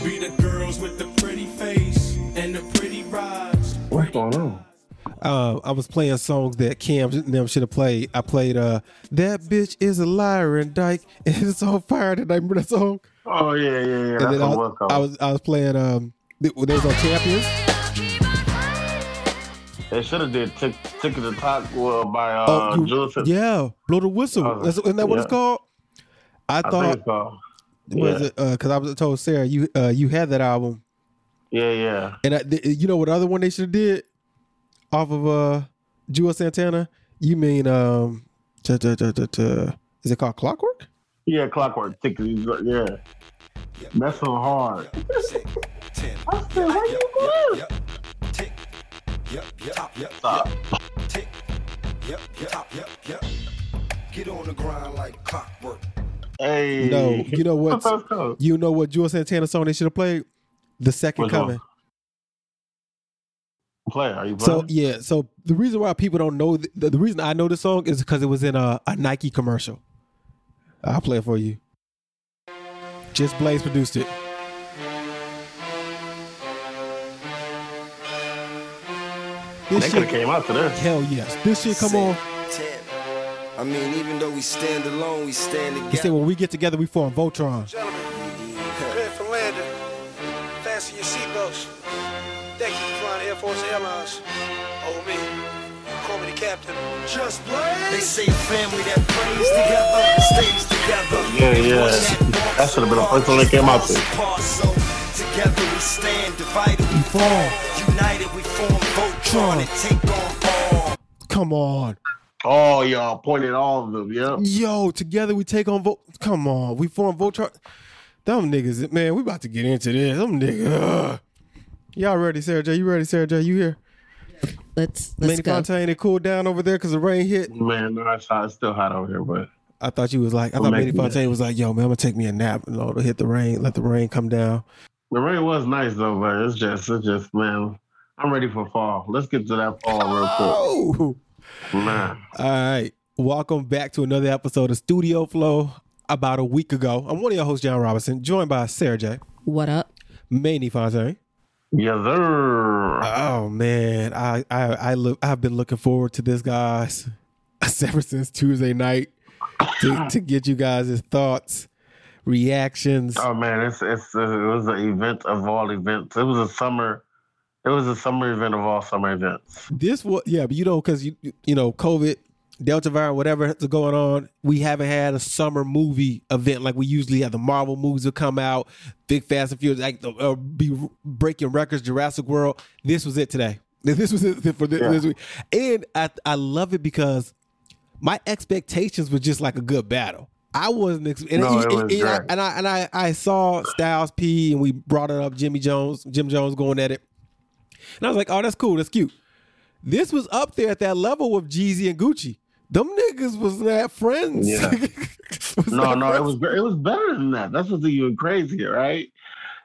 should be the girls with the pretty face and the pretty rides. What's going on? I was playing songs that Cam and them should have played. I played That Bitch Is a Liar and Dyke, and it's on fire tonight. Remember that song? Oh yeah, yeah, yeah. And that's then I was playing there's on Champions. They should have did Tick of the Talk by Juelz. Yeah, Blow the Whistle. Isn't that what it's called? I think it's called. Was it? Because I was told Sarah you had that album. Yeah, yeah. And you know what other one they should have did off of Juelz Santana? You mean is it called Clockwork? Yeah, Clockwork. Yeah, that's so hard. I said, where you going? Yep. Stop. Tick. Yep. Get on the grind like clockwork. Hey. No, you know what? You know what Juelz Santana song they should have played? The Second Coming. Play? Are you playing? So yeah. So the reason why people don't know the reason I know this song is because it was in a Nike commercial. I'll play it for you. Just Blaze produced it. This they could have came out to this. Hell yes. This shit come on. I mean, even though we stand alone, we stand together. He said, when we get together, we form Voltron. Gentlemen, prepare for landing. Fasten your seatbelts. Thank you for flying Air Force Airlines. Over me. Call me the captain. Just Blaze. They say family that plays together, stays together. Yeah. That should have been the first one that came out to. Together we stand, divided we fall, united we form, Voltron and take on all. Come on. Oh, y'all pointed all of them, yeah. Yo, together we take on come on, we form Voltron. Them niggas, man, we about to get into this. Them niggas. Ugh. Y'all ready, Sarah J? You ready, Sarah J? You here? Let's Lady go. Fontaine, it cooled down over there because the rain hit. Man, no, it's still hot over here, but. I thought you was like, I thought Lady Fontaine was like, yo, man, I'm going to take me a nap and it'll hit the rain, let the rain come down. The rain was nice though, but it's just, man, I'm ready for fall. Let's get to that fall real quick. Man. All right. Welcome back to another episode of Studio Flow. About a week ago, I'm one of your hosts, John Robinson, joined by Sarah J. What up? Megan Thee Fontaine. Yes, sir. Oh man. I've been looking forward to this, guys, ever since Tuesday night to get you guys' thoughts. Reactions. Oh man, it was an event of all events. It was a summer event of all summer events. This was, yeah, but you know, because you know, COVID, Delta variant, whatever is going on, we haven't had a summer movie event like we usually have. The Marvel movies will come out, big, fast and furious, like be breaking records. Jurassic World. This was it today. This was it for this week, and I love it because my expectations were just like a good battle. I wasn't expecting, I saw Styles P, and we brought it up, Jim Jones going at it, and I was like, oh, that's cool, that's cute. This was up there at that level with Jeezy and Gucci. Them niggas was not friends. Yeah. It was better than that. That's what's even crazier, right?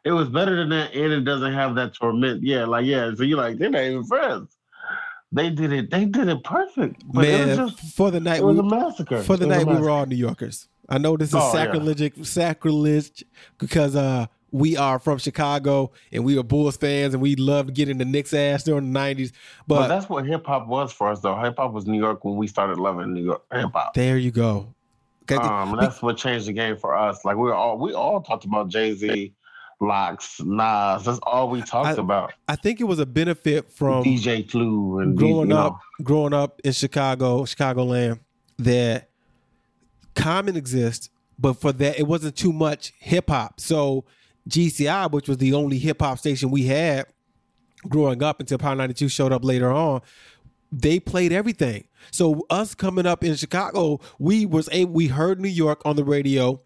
It was better than that, and it doesn't have that torment. Yeah, like so you're like, they're not even friends. They did it perfect. But man, it was just, for the night, it was a massacre. For the night, we were all New Yorkers. I know this is sacrilege because we are from Chicago and we were Bulls fans and we loved getting the Knicks ass during the 90s. But that's what hip hop was for us, though. Hip hop was New York when we started loving New York hip hop. There you go. That's what changed the game for us. Like we all talked about Jay-Z. Lox, Nas, that's all we talked about. I think it was a benefit from DJ Clue and growing up in Chicagoland, that Common exists, but for that it wasn't too much hip hop. So GCI, which was the only hip hop station we had growing up until Power 92 showed up later on, they played everything. So us coming up in Chicago, we heard New York on the radio.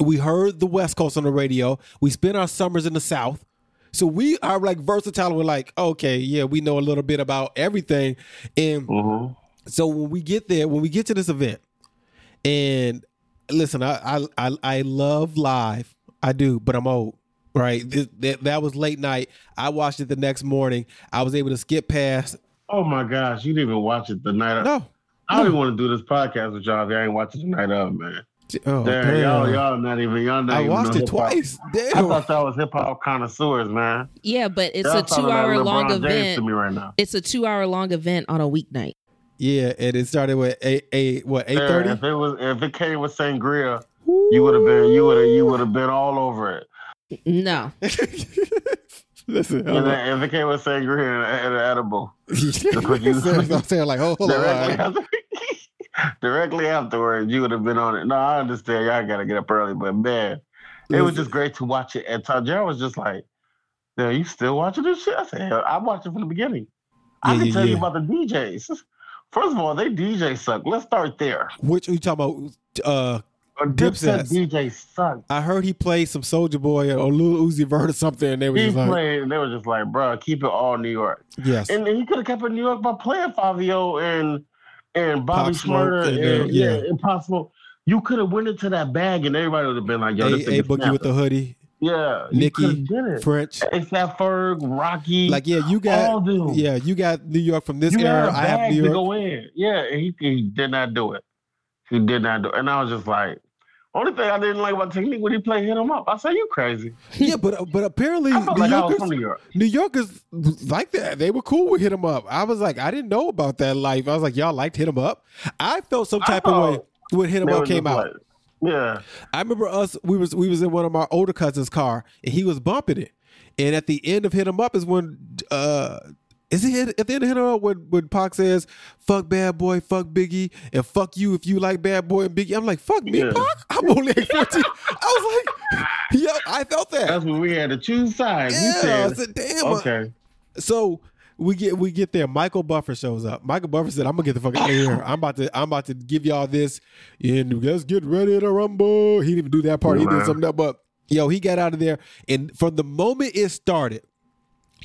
We heard the West Coast on the radio. We spent our summers in the South. So we are like versatile. We're like, okay, yeah, we know a little bit about everything. And so when we get to this event, and listen, I love live. I do, but I'm old, right? That was late night. I watched it the next morning. I was able to skip past. Oh my gosh, you didn't even watch it the night of. No. I don't even want to do this podcast with y'all if I ain't watching the night of, man. Oh, damn, y'all not even. I watched it twice. Damn. I thought that was hip hop connoisseurs, man. Yeah, but it's a 2 hour long event. To me right now. It's a 2 hour long event on a weeknight. Yeah, and it started with 8:30. If it came with sangria, ooh, you would have been all over it. No. Listen, if it came with sangria and an edible, I'm saying like, oh, hold on. Directly afterwards, you would have been on it. No, I understand. Y'all got to get up early, but man, it was just great to watch it. And Tajera was just like, "Yo, you still watching this shit?" I said, "I watched it from the beginning." Yeah, I can tell you about the DJs. First of all, they DJ suck. Let's start there. Which you talking about? Dipset DJ suck. I heard he played some Soulja Boy or Lil Uzi Vert or something, and they were just like, "Bro, keep it all New York." Yes, and he could have kept it New York by playing Fabio and Bobby Shmurda and Impossible. You could have went into that bag and everybody would have been like, yo, this thing is Boogie with the hoodie. Yeah. Nicki, French. ASAP Ferg, Rocky. Like, yeah, you got New York from this era. I have New York. To go in. Yeah, and he did not do it. He did not do it. And I was just like, only thing I didn't like about Technique when he played Hit 'Em Up. I said, you crazy. Yeah, but apparently New Yorkers like that. They were cool with Hit 'Em Up. I was like, I didn't know about that life. I was like, y'all liked Hit 'Em Up? I felt some type of way when Hit 'Em Up came out. Like, yeah. I remember we was in one of my older cousins' car, and he was bumping it. And at the end of Hit 'Em Up is when at the end of Hit 'Em Up when Pac says, fuck Bad Boy, fuck Biggie, and fuck you if you like Bad Boy and Biggie. I'm like, fuck me, Pac? I'm only like 14. I was like, yo, I felt that. That's when we had to choose sides. Yeah, I said, damn. Okay. So we get there. Michael Buffer shows up. Michael Buffer said, I'm going to get the fuck out of here. I'm about to give y'all this, and let's get ready to rumble. He didn't even do that part. He did something else, but yo, he got out of there. And from the moment it started,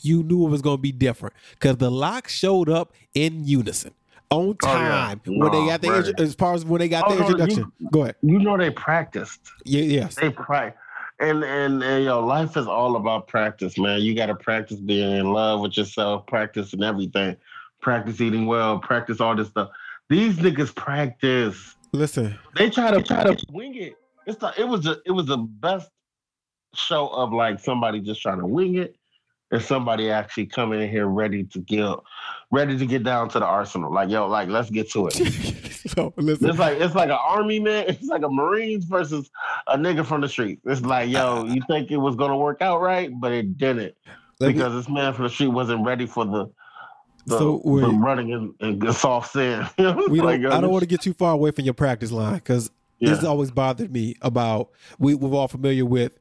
you knew it was going to be different because the Lox showed up in unison on time when they got the introduction. Go ahead. You know they practiced. Yeah, yes. They practiced. And yo, life is all about practice, man. You got to practice being in love with yourself, practice and everything, practice eating well, practice all this stuff. These niggas practice. Listen, they try to wing it. It was the best show of like somebody just trying to wing it. If somebody actually coming in here ready to get down to the arsenal. Like, yo, like, let's get to it. So, listen. It's like an army, man. It's like a Marines versus a nigga from the street. It's like, yo, you think it was going to work out right, but it didn't. Because this man from the street wasn't ready for the running and soft sand. I don't want to get too far away from your practice line because this always bothered me about, we're all familiar with,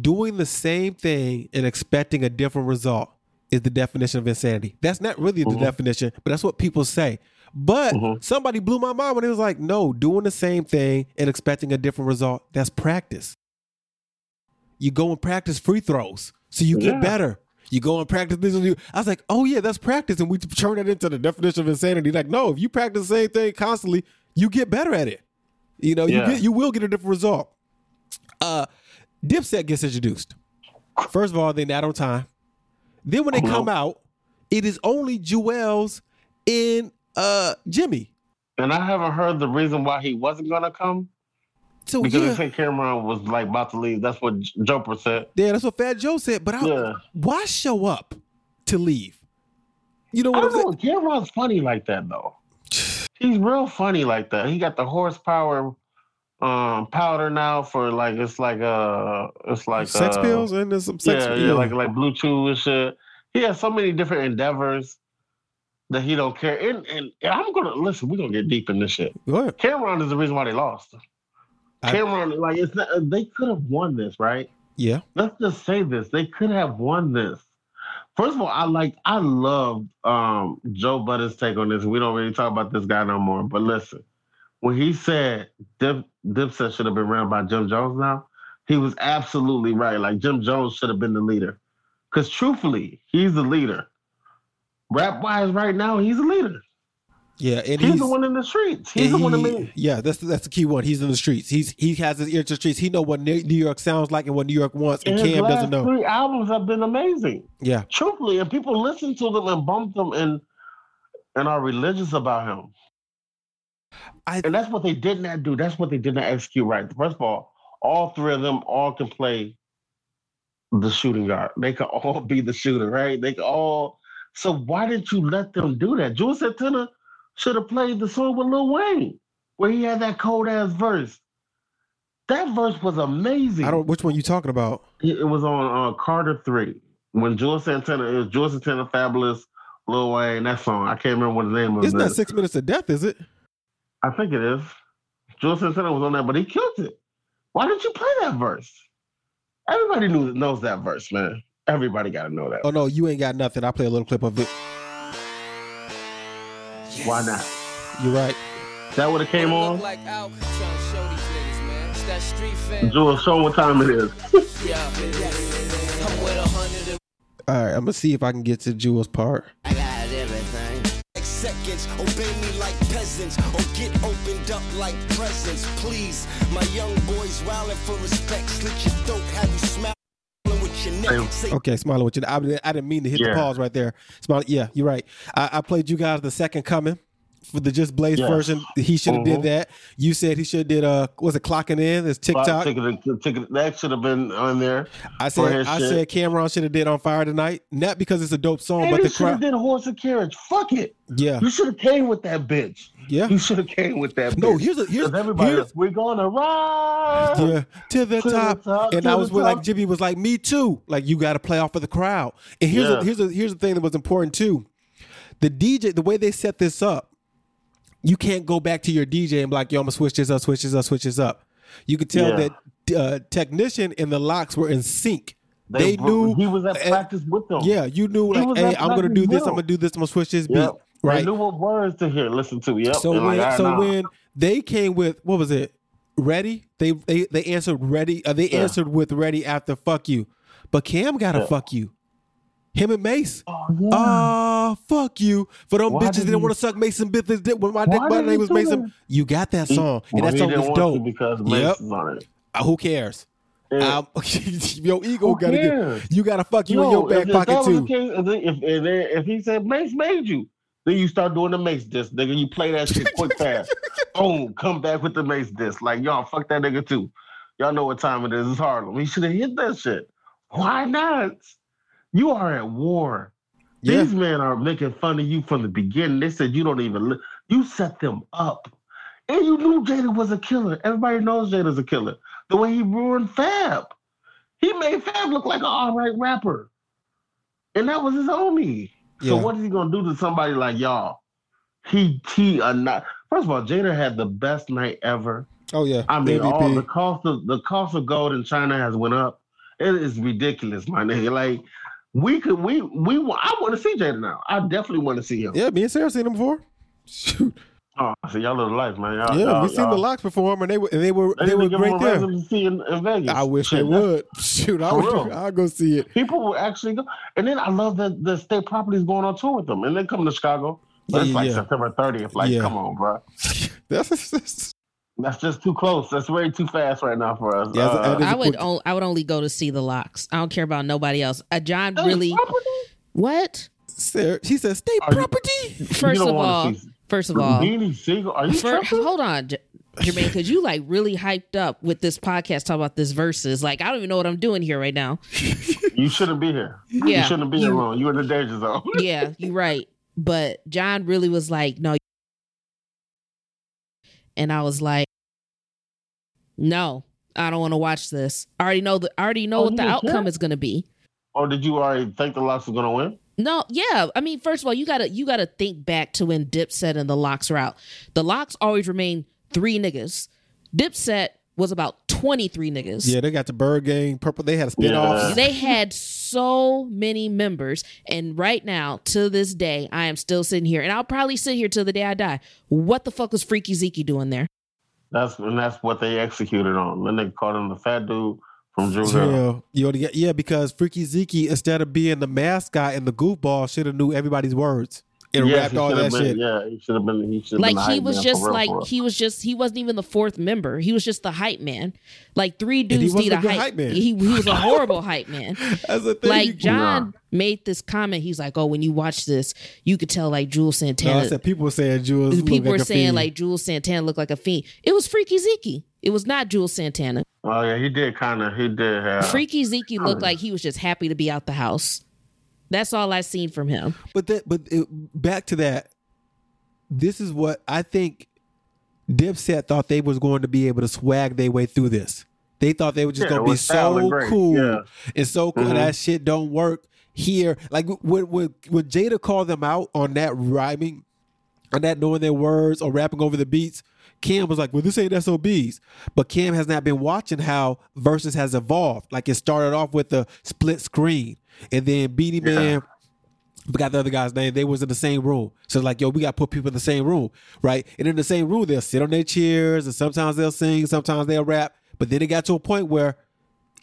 doing the same thing and expecting a different result is the definition of insanity. That's not really the definition, but that's what people say. But somebody blew my mind when it was like, no, doing the same thing and expecting a different result, that's practice. You go and practice free throws so you get better. You go and practice this. I was like, oh, yeah, that's practice. And we turn it into the definition of insanity. Like, no, if you practice the same thing constantly, you get better at it. You know, you will get a different result. Dipset gets introduced. First of all, they're not on time. Then when they come out, it is only Juelz and Jimmy. And I haven't heard the reason why he wasn't going to come. So, because they said Cam'ron was like about to leave. That's what Joper said. Yeah, that's what Fat Joe said. But why show up to leave? You know what I'm saying? Cam'ron's funny like that, though. He's real funny like that. He got the horsepower... powder now for like it's like sex pills and there's some sex pills. Yeah, like Blue Chew and shit. He has so many different endeavors that he don't care. And I'm gonna listen. We're gonna get deep in this shit. What? Cam'ron is the reason why they lost. Cam'ron, like it's not, they could have won this, right? Yeah. Let's just say this. They could have won this. First of all, I loved Joe Budden's take on this. We don't really talk about this guy no more. But listen. When he said Dipset should have been ran by Jim Jones now, he was absolutely right. Like, Jim Jones should have been the leader. Because truthfully, he's the leader. Rap-wise right now, he's the leader. Yeah, and he's the one in the streets. He's the one in the... Yeah, that's the key one. He's in the streets. He has his ear to the streets. He know what New York sounds like and what New York wants, and Cam doesn't know. His last three albums have been amazing. Yeah. Truthfully, and people listen to them and bump them and are religious about him. And that's what they did not do. That's what they did not execute right. First of all three of them all can play the shooting guard. They could all be the shooter, right? They could all. So why didn't you let them do that? Juelz Santana should have played the song with Lil Wayne, where he had that cold ass verse. That verse was amazing. Which one you talking about? It was on Carter 3 when Juelz Santana, Fabolous, Lil Wayne. That song, I can't remember what his name was. It's not 6 Minutes to Death, is it? I think it is. Juelz Santana was on that, but he killed it. Why didn't you play that verse? Everybody knows that verse, man. Everybody got to know that. Oh, no, you ain't got nothing. I play a little clip of it. Yes. Why not? You're right. That would have came on. Like out, trying to show these niggas, man. It's that street fan. Juelz, show what time it is. All right, I'm going to see if I can get to Juelz part. I got everything. Seconds, obey me like peasants, or get opened up like presents. Please, my young boys wilding for respect. Slit your throat, have you smile. Okay, smiling with you. I didn't mean to hit the pause right there. Smiling, yeah, you're right. I played you guys the Second Coming for the Just Blaze version. He should have did that. You said he should have did was it Clocking In? It's TikTok. That should have been on there. I said Cam'ron should have did On Fire Tonight. Not because it's a dope song, but the crowd should have did Horse and Carriage. Fuck it. Yeah, you should have came with that bitch. Yeah, you should have came with that bitch. No, here's we're gonna ride. Yeah, to the top. And I was with, like, Jimmy was like, me too. Like, you got to play off of the crowd. And here's the thing that was important too. The DJ, the way they set this up. You can't go back to your DJ and be like, yo, I'm going to switch this up. You could tell that Technician and the Lox were in sync. They knew. He was at practice with them. Yeah, you knew, like, hey, I'm going to do this. I'm going to do this. I'm going to switch this beat. Right? They knew what words to hear, listen to. Yep. So when they came with, what was it? Ready? They answered Ready. They answered with Ready after Fuck You. But Cam got to Fuck You. Him and Mace. Oh, yeah. Fuck you. For them why bitches that didn't want to suck Mason Bith's dick when my dick buddy name was Mason. That? You got that song. And that song was dope. Because Mace is on it. Who cares? Your ego got to get. You got to fuck you in your back pocket too. If he said Mace made you, then you start doing the Mace disc, nigga. You play that shit quick fast. Boom, come back with the Mace disc. Like, y'all, fuck that nigga too. Y'all know what time it is. It's Harlem. He should have hit that shit. Why not? You are at war. Yeah. These men are making fun of you from the beginning. They said you don't even live. You set them up. And you knew Jada was a killer. Everybody knows Jada's a killer. The way he ruined Fab. He made Fab look like an all right rapper. And that was his homie. Yeah. So what is he going to do to somebody like y'all? He are not. First of all, Jada had the best night ever. Oh, yeah. I mean, MVP. All the cost of gold in China has went up. It is ridiculous, my nigga. Like, I want to see Jada now. I definitely want to see him. Yeah, me and Sarah seen him before. Shoot. Oh, I see y'all live life, man. We seen the Lox perform, and they were great there. To see in Vegas. I wish they would. Shoot, I'll go see it. People will actually go. And then I love that the state property is going on tour with them, and they come to Chicago. But it's like September 30th. Like, come on, bro. That's just too close. That's way too fast right now for us. Yeah, I would only go to see the Lox. I don't care about nobody else. John really. Property? What? Sarah, she said, "State property." First of all, Beanie Sigel. Are you? Hold on, Jermaine, because you like really hyped up with this podcast talking about this versus. Like, I don't even know what I'm doing here right now. You shouldn't be here. Yeah, you shouldn't be here alone. You're in the danger zone. Yeah, you're right. But John really was like, no. And I was like, no, I don't want to watch this. I already know what the outcome is going to be. Or did you already think the Lox was going to win? No, yeah. I mean, first of all, you gotta think back to when Dipset and the Lox were out. The Lox always remained three niggas. Dipset was about 23 niggas. Yeah, they got the Bird Gang, Purple. They had a spinoff. Yeah. They had so many members. And right now, to this day, I am still sitting here. And I'll probably sit here till the day I die. What the fuck was Freaky Zeke doing there? That's what they executed on. Then they called him the fat dude from Drew Hill. Yeah, because Freaky Zeke, instead of being the mascot and the goofball, should have knew everybody's words. and rapped all that shit. Yeah, he should have been. He should have been. Like he was just like he was just. He wasn't even the fourth member. He was just the hype man. Like three dudes need a hype man. He was a horrible hype man. That's the thing. Like John made this comment. He's like, "Oh, when you watch this, you could tell like Juelz Santana." No, I said people were saying Juelz Santana looked like a fiend. It was Freaky Zeke. It was not Juelz Santana. Oh yeah, he did have Freaky Zeke looked like he was just happy to be out the house. That's all I seen from him. Back to that, this is what I think Dipset thought they was going to be able to swag their way through this. They thought they were just going to be so cool and so cool. Mm-hmm. That shit don't work here. Like when Jada called them out on that rhyming, on that knowing their words or rapping over the beats, Cam was like, well, this ain't SOBs. But Cam has not been watching how Versus has evolved. Like it started off with the split screen. And then Beanie Man, forgot the other guy's name, they was in the same room. So like, yo, we got to put people in the same room, right? And in the same room, they'll sit on their chairs, and sometimes they'll sing, sometimes they'll rap. But then it got to a point where,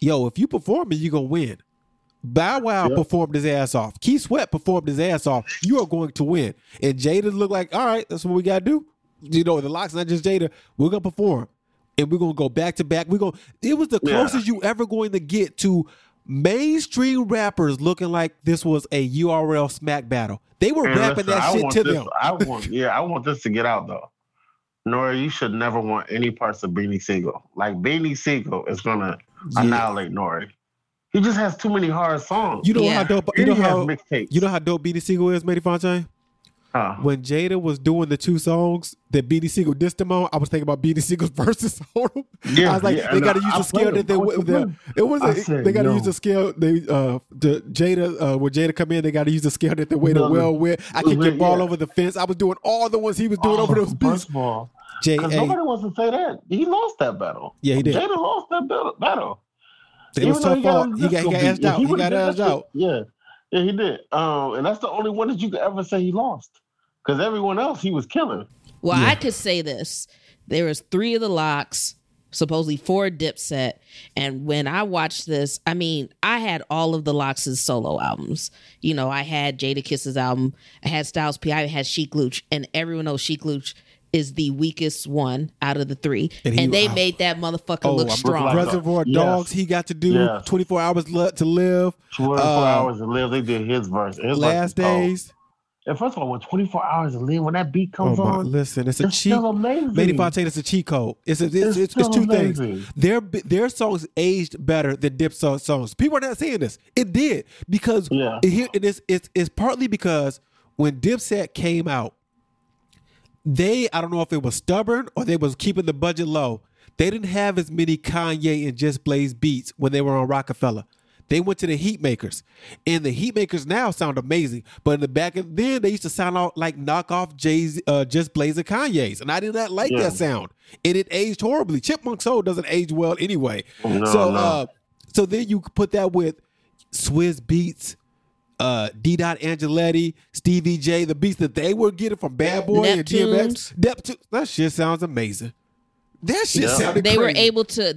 yo, if you perform it, you're going to win. Bow Wow performed his ass off. Keith Sweat performed his ass off. You are going to win. And Jada looked like, all right, that's what we got to do. You know, the Lox, not just Jada, we're going to perform. And we're going to go back to back. It was the closest you ever going to get to mainstream rappers looking like this was a URL smack battle. They were rapping that shit to them. I want this to get out though. Nora, you should never want any parts of Beanie Sigel. Like Beanie Sigel is gonna annihilate Nori. He just has too many hard songs. You know how dope. You know how dope Beanie Sigel is, Mady Fontaine. When Jada was doing the two songs that Beanie Sigel dissed him on, I was thinking about Beanie Sigel's verses on him. Yeah, I was like, they got to use a scale that they got to use the scale. When Jada come in, they got to use the scale that they waited well with. I kicked your ball over the fence. I was doing all the ones he was doing over those beats. Because nobody wants to say that he lost that battle. Yeah, he did. Jada lost that battle. It was so far. He got asked out. He got asked out. Yeah. Yeah, he did. And that's the only one that you could ever say he lost. Because everyone else, he was killing. Well, I could say this. There was 3 of the Lox, supposedly 4 Dipset. And when I watched this, I mean, I had all of the Lox's solo albums. You know, I had Jadakiss's album. I had Styles P. I had Sheek Louch. And everyone knows Sheek Louch is the weakest one out of the 3. And they made that motherfucker look strong. Reservoir Dogs, he got to do 24 Hours to Live. 24 Hours to Live, they did his verse. His Last Days. And first of all, when 24 Hours to Live, when that beat comes on, listen, it's cheat. Lady Fontaine, it's a cheat code. It's two amazing things. Their songs aged better than Dipset songs. People are not saying this. It did. Because it's partly because when Dipset came out, I don't know if it was stubborn or they was keeping the budget low. They didn't have as many Kanye and Just Blaze beats when they were on Rockefeller. They went to the Heatmakers. And the Heatmakers now sound amazing. But in the back of then, they used to sound out like knockoff Jay's, Just Blaze and Kanye's. And I did not like that sound. And it aged horribly. Chipmunk Soul doesn't age well anyway. So then you put that with Swizz Beatz, D. Angeletti, Stevie J, the beats that they were getting from Bad Boy Neptunes. And DMX. That shit sounds amazing. That shit sounded crazy.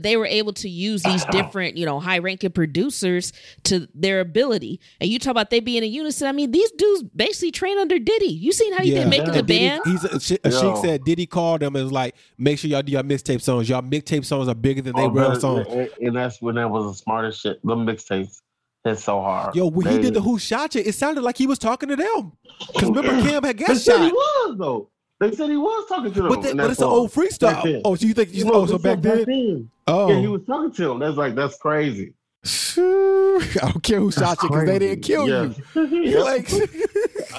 They were able to use these different, you know, high-ranking producers to their ability. And you talk about they being in unison. I mean, these dudes basically train under Diddy. You seen how he did making the band? Sheek said Diddy called them and was like, make sure y'all do your mixtape songs. Y'all mixtape songs are bigger than they real songs. And that's when that was the smartest shit, the mixtapes. It's so hard. Yo, when he did the Who Shot You, it sounded like he was talking to them. Because remember, Cam had got shot. They said he was, though. They said he was talking to them. But it's an old freestyle. Oh, so you think he's back then? Oh. Yeah, he was talking to them. That's crazy. I don't care who shot you because they didn't kill you. You're like...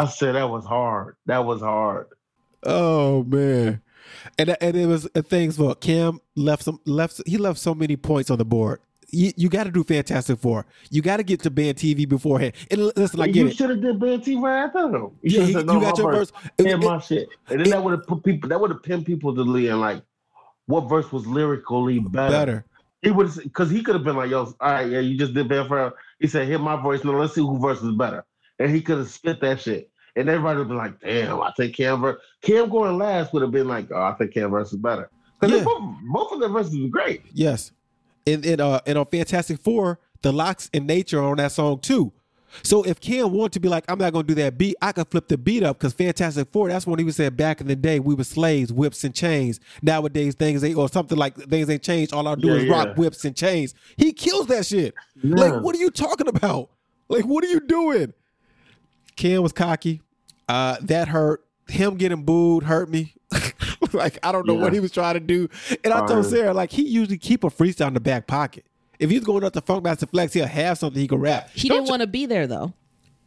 I said that was hard. That was hard. Oh, man. And it was things for Cam left so many points on the board. You got to do Fantastic Four. You got to get to Band TV beforehand. And listen, I get it. You should have did Band TV right after them. You got your verse. And my shit. And then that would have put people. That would have pinned people to Lee and like, what verse was lyrically better? It would because he could have been like, yo, all right, yeah, you just did Band Forever. He said, hit my voice. No, let's see who verse is better. And he could have spit that shit. And everybody would be like, damn, I think Cam going last would have been like, oh, I think Cam verse is better because both of their verses were great. Yes. And on Fantastic Four, the Lox and Nature are on that song too. So if Cam wanted to be like, I'm not going to do that beat, I could flip the beat up, because Fantastic Four, that's when he was saying back in the day, we were slaves, whips and chains. Nowadays, things ain't changed. All I do is rock whips and chains. He kills that shit. Yeah. Like, what are you talking about? Like, what are you doing? Cam was cocky. That hurt. Him getting booed hurt me. Like, I don't know what he was trying to do. And I told Sarah, like, he usually keep a freestyle in the back pocket. If he's going up to Funkmaster Flex, he'll have something he can rap. He didn't want to be there, though.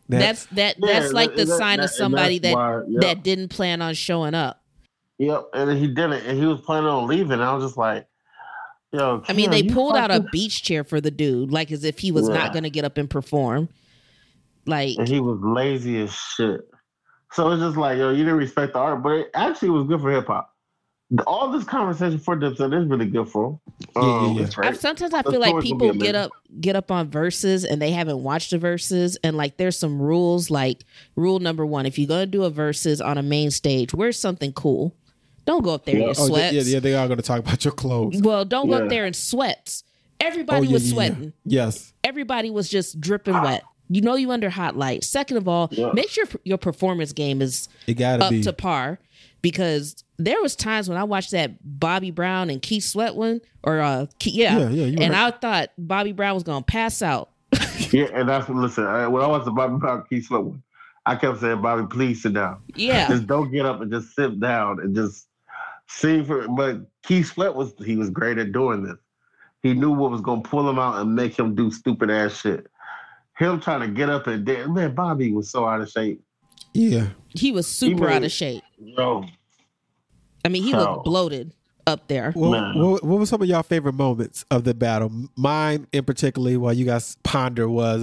That's the sign of somebody that didn't plan on showing up. Yep, and he didn't. And he was planning on leaving. I was just like, yo. I mean, they pulled out a beach chair for the dude, like as if he was not going to get up and perform. Like, and he was lazy as shit. So it's just like, yo, you didn't respect the art, but it actually was good for hip hop. All this conversation for Dipset is really good for him. Right. Sometimes I feel like people get up on verses and they haven't watched the verses, and like there's some rules. Like rule number one, if you're gonna do a verses on a main stage, wear something cool. Don't go up there in sweats. They are gonna talk about your clothes. Well, don't go up there in sweats. Everybody was sweating. Yeah. Yes, everybody was just dripping wet. You know you under hot light. Second of all, make sure your performance game is up to par, because there was times when I watched that Bobby Brown and Keith Sweat one, I thought Bobby Brown was gonna pass out. When I watched the Bobby Brown and Keith Sweat one, I kept saying, Bobby, please sit down. Yeah, just don't get up and just sit down and just sing for it. But Keith Sweat was great at doing this. He knew what was gonna pull him out and make him do stupid ass shit. Him trying to get up and dance. Man, Bobby was so out of shape. Yeah. He was out of shape. Yo. I mean, he looked bloated up there. What were some of y'all favorite moments of the battle? Mine, in particular, while you guys ponder, was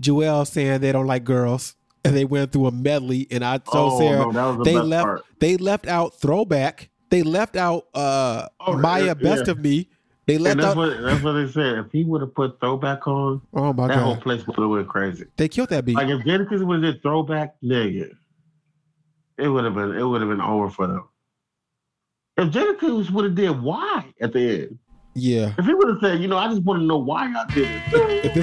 Juelz saying they don't like girls. And they went through a medley. And I told Sarah, they left out Throwback. They left out Maya Best of Me. They left out. That's what they said. If he would have put Throwback on, that whole place would have went crazy. They killed that beat. Like if Jadakiss was in Throwback, it would have been. It would have been over for them. If Jadakiss would have did why at the end, if he would have said, I just want to know why y'all did it. If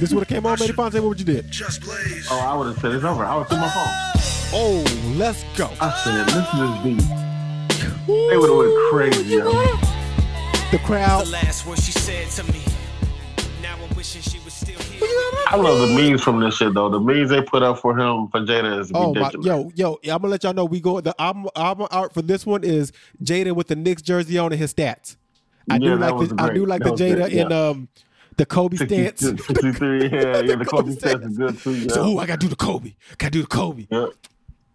this would have came on, Lady Fonte, what would you did? Just Blaze. Oh, I would have said it's over. I would throw my phone. Oh, let's go. I said, listen to this beat. They would have went crazy. The crowd. The last word she said to me. Now I'm wishing she was still here. I love the memes from this shit though. The memes they put up for him for Jada is ridiculous. I'm gonna let y'all know we go. The album art for this one is Jada with the Knicks jersey on and his stats. I do like the Jada in the Kobe stance. The Kobe stance is good too. Yeah. So I gotta do the Kobe. Yeah.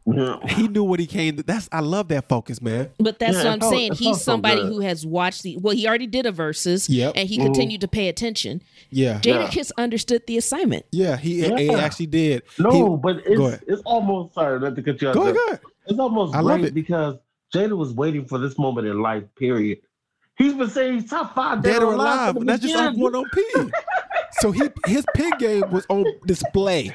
Yeah. He knew what he came to. I love that focus, man. But that's what I'm saying. He's somebody who has watched he already did a versus, and he continued to pay attention. Yeah, Jadakiss understood the assignment. Yeah, he actually did. But it's almost not to cut you out. Go ahead. It's almost great because Jada was waiting for this moment in life. Period. He's been saying he's top 5 dead or alive, and that's just on one on P. So his pig game was on display.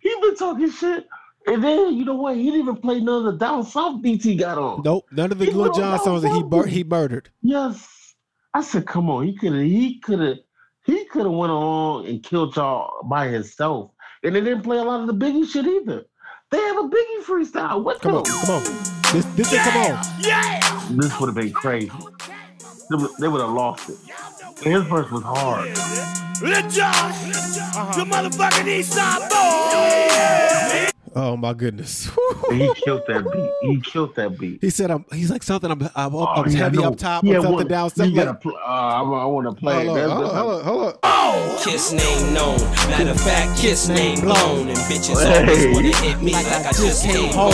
He been talking shit, and then you know what? He didn't even play none of the down south beats he got on. Nope, none of the Lil Jon songs that he murdered. Yes, I said, come on, he could have went on and killed y'all by himself, and they didn't play a lot of the Biggie shit either. They have a Biggie freestyle. Come on, this is come on. Yeah, this would have been crazy. They would have lost it. His verse was hard. The motherfucking East Side boy. Oh my goodness! He killed that beat. He said, "He's like something. I'm heavy up top, something down. Something. I want to play. Hold up. Oh, Kiss name known. Matter of fact, Kiss name blown. And bitches always wanna hit me like I just came home.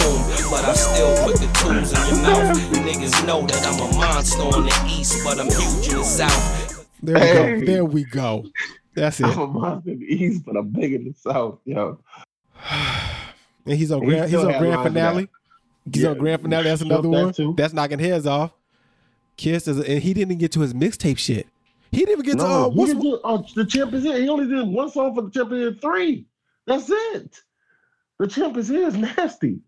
But I still put the tools in your mouth. Niggas know that I'm a monster on the east, but I'm huge in the south. There we go. That's it. I'm a monster in the east, but I'm big in the south, yo." And he's on grand finale. On grand finale. That's another one. That's knocking heads off. Kiss and he didn't get to his mixtape shit. He didn't even get the Champ Is Here. He only did one song for the Champ Is Here 3. That's it. The Champ Is Here is nasty.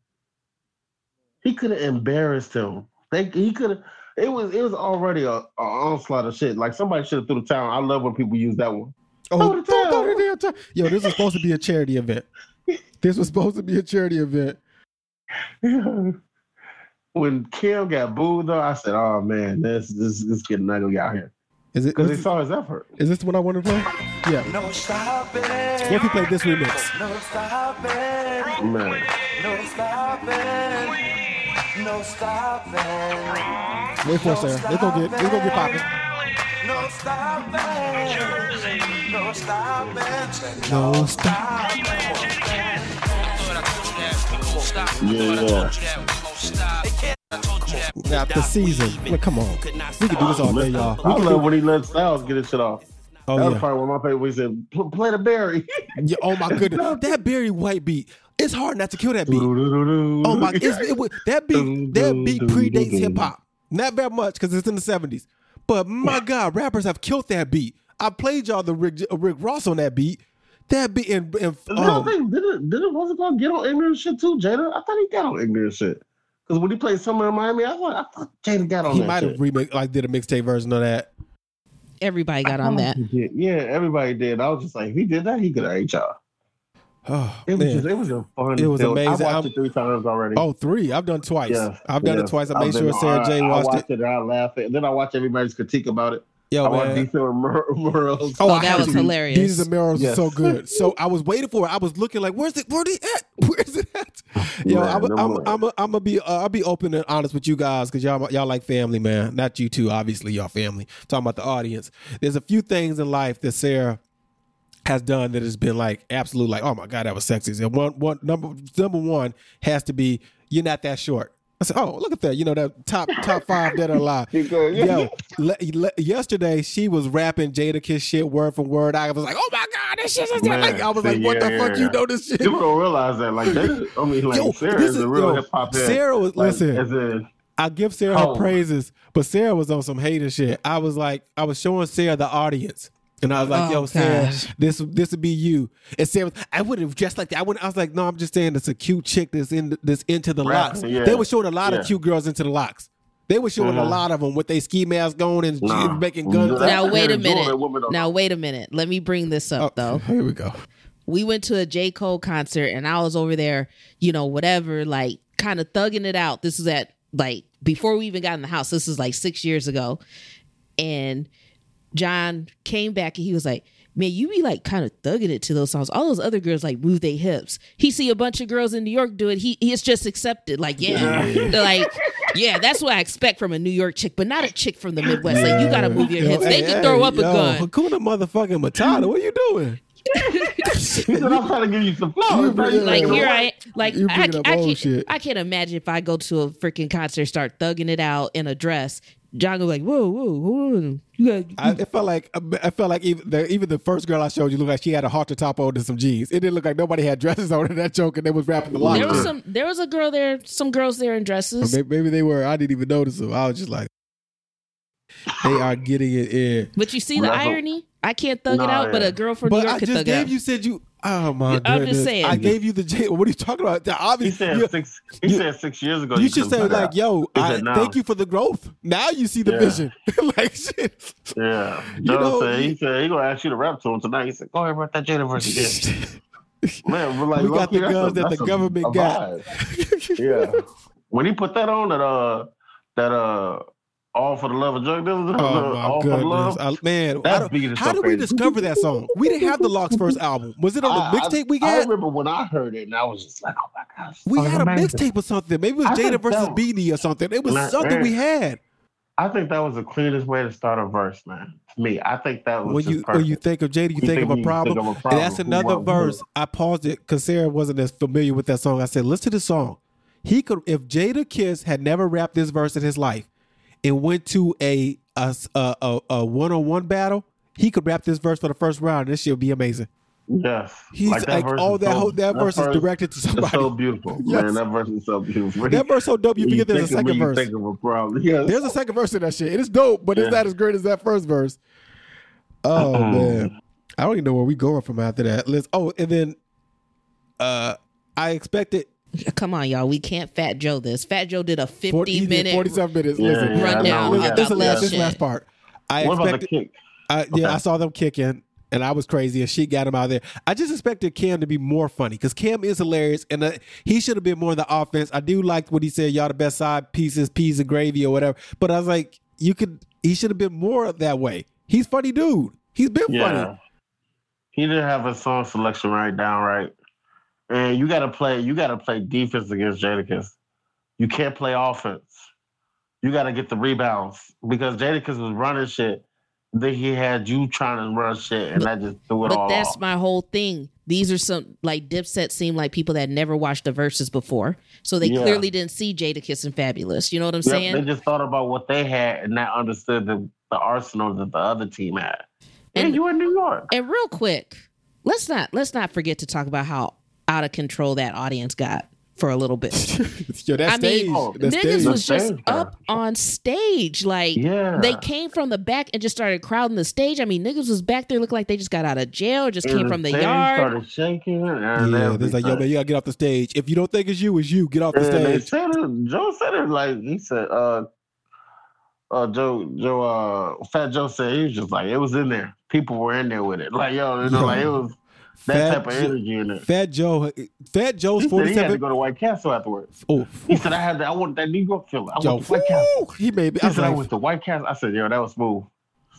He could have embarrassed him. It was already an onslaught of shit. Like somebody should have threw the towel. I love when people use that one. Oh, throw the damn towel. Yo, this was supposed to be a charity event. This was supposed to be a charity event. When Kim got booed, though, I said, "Oh man, this getting ugly out here." Is it because they saw his effort? Is this the one I want to play? Yeah. No stopping. What if you play this remix? No stopping. Man. No stopping. No stopping. Wait for it, Sarah. It's gonna get popping. No stopping. No stopping. No stopping. Yeah. After season, well, come on, we can do this all day, y'all. I love when he let Styles get his shit off. Oh, that was probably one of my favorite. We said, "Play the Barry." Yeah, oh my goodness, that Barry White beat. It's hard not to kill that beat. Oh my, that beat predates hip hop, not that much because it's in the '70s. But my God, rappers have killed that beat. I played y'all the Rick Ross on that beat. That beat didn't wasn't gonna get on ignorant shit too, Jada. I thought he got on ignorant shit. Because when he played Summer in Miami, I thought Jada got on that. He might have did a mixtape version of that. Everybody got on that. Yeah, everybody did. I was just like, if he did that, he could have ate y'all. Oh, it was a fun. It was amazing. I watched it 3 times already. Oh, 3? I've done twice. Yeah, I've done it twice. I made sure Sarah J watched it. And I laughed at it. And then I watched everybody's critique about it. Yo, I watched DC and Merle's. Oh, that was hilarious. DC and Merle's was so good. So I was waiting for it. I was looking like, where's it at? Yo, yeah, I'll be open and honest with you guys because y'all like family, man. Not you two, obviously, y'all family. I'm talking about the audience. There's a few things in life that Sarah has done that has been like absolute, like, oh my God, that was sexy. And one number one has to be, you're not that short. I said, oh, look at that. You know, that top 5 dead or alive. Yo, yesterday, she was rapping Jadakiss shit word for word. I was like, oh, my God, this shit is that. Like, I was like, what the fuck? You know this shit? You don't realize that. Like, Sarah is a real hip-hop head. Sarah was, like, listen, I give Sarah her praises, but Sarah was on some hater shit. I was like, I was showing Sarah the audience. And I was like, yo, Sarah, this would be you. And Sarah, I wouldn't have dressed like that. I was like, no, I'm just saying it's a cute chick that's into the Lox. Yeah. They were showing a lot of cute girls into the Lox. They were showing a lot of them with their ski masks on and making guns. Now, wait a minute. Let me bring this up, though. Here we go. We went to a J. Cole concert, and I was over there, you know, whatever, like, kind of thugging it out. This is at, like, before we even got in the house. This is, like, 6 years ago. And John came back and he was like, man, you be like kind of thugging it to those songs. All those other girls like move their hips. He see a bunch of girls in New York do it. It's just accepted. Like, They're like, yeah, that's what I expect from a New York chick, but not a chick from the Midwest. Like, you got to move your hips. They can throw up a gun. Hakuna motherfucking Matata, what are you doing? I'm trying to give you some flowers. I can't imagine if I go to a freaking concert, start thugging it out in a dress. John was like, whoa. I felt like even the first girl I showed you looked like she had a halter top on and some jeans. It didn't look like nobody had dresses on in that joke, and they was rapping the line. There was a girl there, some girls there in dresses. Maybe they were. I didn't even notice them. I was just like, they are getting it in. But you see the irony? I can't thug it out, but a girl from New York could thug it out. Oh my goodness! I'm just saying. I gave you the J. What are you talking about? He said 6 years ago. You should say like, "Yo, thank you for the growth. Now you see the vision." Like shit. Yeah. He said he gonna ask you to rap to him tonight. He said, "Go ahead, rap that Jada verse again." Man, we're like, we got the guns that the government got. Yeah. When he put that on, that All for the Love of Drug Dealers. Man, how did we discover that song? We didn't have the Lox first album. Was it on the mixtape we got? I remember when I heard it and I was just like, oh my gosh. We had a mixtape or something. Maybe it was Jada versus Beanie or something. It was something we had. I think that was the cleanest way to start a verse, man. To me, I think that was when you think of Jada, you think of a problem. And that's another verse. I paused it because Sarah wasn't as familiar with that song. I said, listen to the song. He could, if Jadakiss had never rapped this verse in his life, and went to a one-on-one battle, he could rap this verse for the first round. This shit would be amazing. Yes. He's like that verse is directed to somebody. It's so beautiful, man. That verse is so beautiful. That verse so dope, you forget there's a second verse. There's a second verse in that shit. It is dope, but it's not as great as that first verse. Oh, man. I don't even know where we're going from after that. I expected... Come on, y'all. We can't Fat Joe this. Fat Joe did a 47 minutes. Listen, rundown. This is the last part. What about the kick? I saw them kicking. and I was crazy, and she got him out of there. I just expected Cam to be more funny because Cam is hilarious, and he should have been more in the offense. I do like what he said, y'all the best side pieces, peas and gravy or whatever. But I was like, he should have been more that way. He's funny dude. He's been funny. He didn't have a song selection right down right. And you gotta play defense against Jadakiss. You can't play offense. You gotta get the rebounds because Jadakiss was running shit. Then he had you trying to run shit, and I just threw it all off. But that's my whole thing. These are some, like, Dipset seem like people that never watched the verses before, so they clearly didn't see Jadakiss and Fabolous. You know what I'm saying? They just thought about what they had and not understood the arsenal that the other team had. And you were in New York. And real quick, let's not forget to talk about how out of control that audience got for a little bit. Yo, that niggas was just up on stage. Like, they came from the back and just started crowding the stage. I mean, niggas was back there looking like they just got out of jail, just came from the yard. Started shaking. Yeah, they like, yo, man, you gotta get off the stage. If you don't think it's you, get off the stage. Joe said it like, he said, Fat Joe said, he was just like, it was in there. People were in there with it. Like, yo, like, it was that type of energy in it. Fat Joe's 47. He had to go to White Castle afterwards. Oh, he said, I wanted that New York feeling. I went to White Castle. I went to White Castle. I said, yo, that was smooth.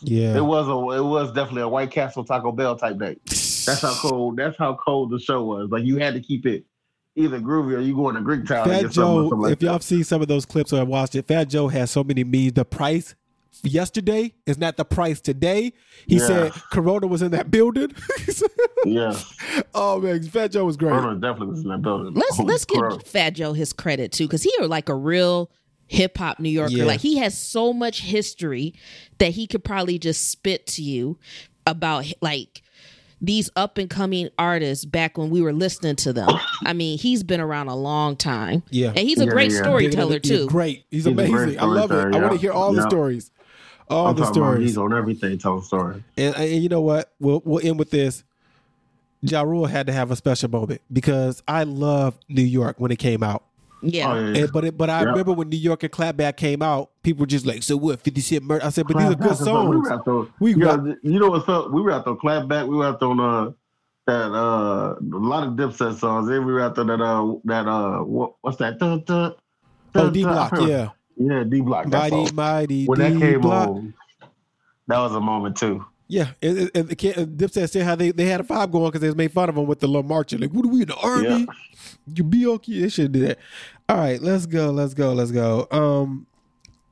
Yeah, it was definitely a White Castle Taco Bell type day. That's how cold the show was. Like, you had to keep it either groovy or you going to Greek Town. Fat Joe, if y'all have seen some of those clips or have watched it, Fat Joe has so many memes. The price yesterday is not the price today. He said Corona was in that building. Yeah. Oh man, Fat Joe was great. Corona definitely was in that building. Let's give Fat Joe his credit too, because he was like a real hip hop New Yorker. Yeah. Like, he has so much history that he could probably just spit to you about, like, these up-and-coming artists back when we were listening to them. I mean, he's been around a long time. Yeah. And he's a great storyteller, too. He's great. He's amazing. I love it. Yeah. I want to hear all the stories. He's on everything telling stories. And you know what? We'll end with this. Ja Rule had to have a special moment because I loved New York when it came out. Yeah. But I remember when New York and Clapback came out, people were just like, so what, 50 Cent murder? I said, but these are good songs. You know what's up? We rapped on Clapback. We rapped on that a lot of Dipset songs. Then we rapped on that what's that? Dun, dun, dun, D-Block, yeah. Yeah, D-Block. Mighty, when that came on, that was a moment too. Yeah, and Dipset said how they had a vibe going because they made fun of him with the little marching. Like, what are we in the army? Yeah. You be okay? They should do that. All right, let's go. Let's do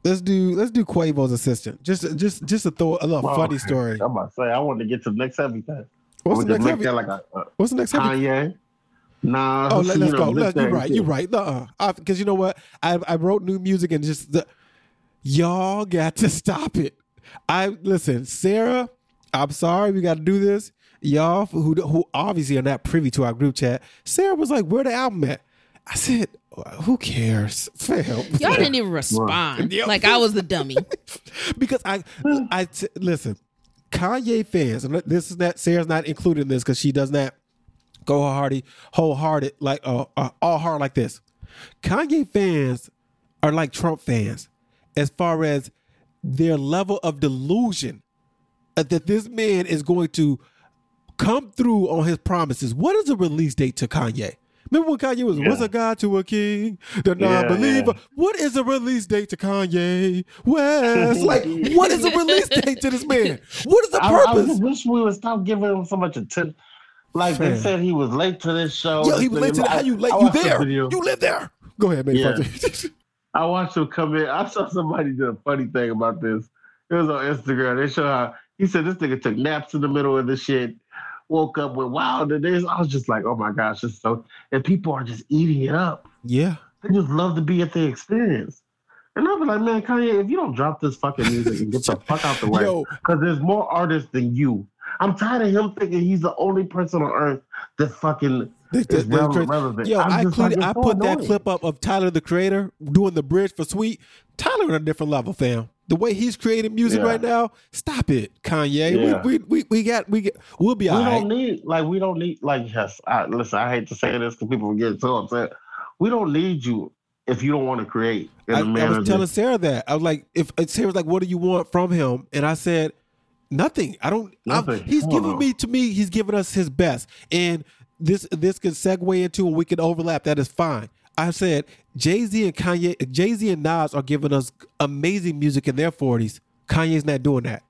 Quavo's assistant. Just to throw a little funny story. I'm about to say I wanted to get to the next heavy thing. What's the next heavy? Kanye. Nah. Oh, let's go. You're right. Because you know what? I wrote new music and just y'all got to stop it. Listen, Sarah. I'm sorry we got to do this. Y'all who obviously are not privy to our group chat, Sarah was like, where the album at? I said, who cares? Fail. Y'all didn't even respond. Like, I was the dummy. Because listen, Kanye fans, and this is not, Sarah's not included in this because she does not go wholehearted, like all hard like this. Kanye fans are like Trump fans as far as their level of delusion that this man is going to come through on his promises. What is the release date to Kanye? Remember when Kanye was, what's a God to a king? The non-believer. Yeah. What is the release date to Kanye West? Like, what is the release date to this man? What is the purpose? I wish we would stop giving him so much attention. Like, fair. They said he was late to this show. Yo, he was late to that. How you late? You there. You live there. Go ahead, man. Yeah. I watched him come in. I saw somebody did a funny thing about this. It was on Instagram. They showed how he said this nigga took naps in the middle of the shit, woke up with wilder days. I was just like, oh my gosh, it's so. And people are just eating it up. Yeah. They just love to be at the experience. And I'll be like, man, Kanye, if you don't drop this fucking music and get the fuck out the way, because there's more artists than you. I'm tired of him thinking he's the only person on earth that fucking is relevant. Yo, I put that clip up of Tyler, the Creator, doing the bridge for Sweet. Tyler on a different level, fam. The way he's creating music right now, stop it, Kanye. Yeah. We'll be all right. Listen, I hate to say this because people get so upset. We don't need you if you don't want to create. I was telling Sarah that. I was like, Sarah was like, what do you want from him? And I said, Nothing. I don't. Nothing. He's giving me to me. He's giving us his best, and this can segue into and we can overlap. That is fine. I said Jay-Z and Kanye, Jay-Z and Nas are giving us amazing music in their 40s. Kanye's not doing that.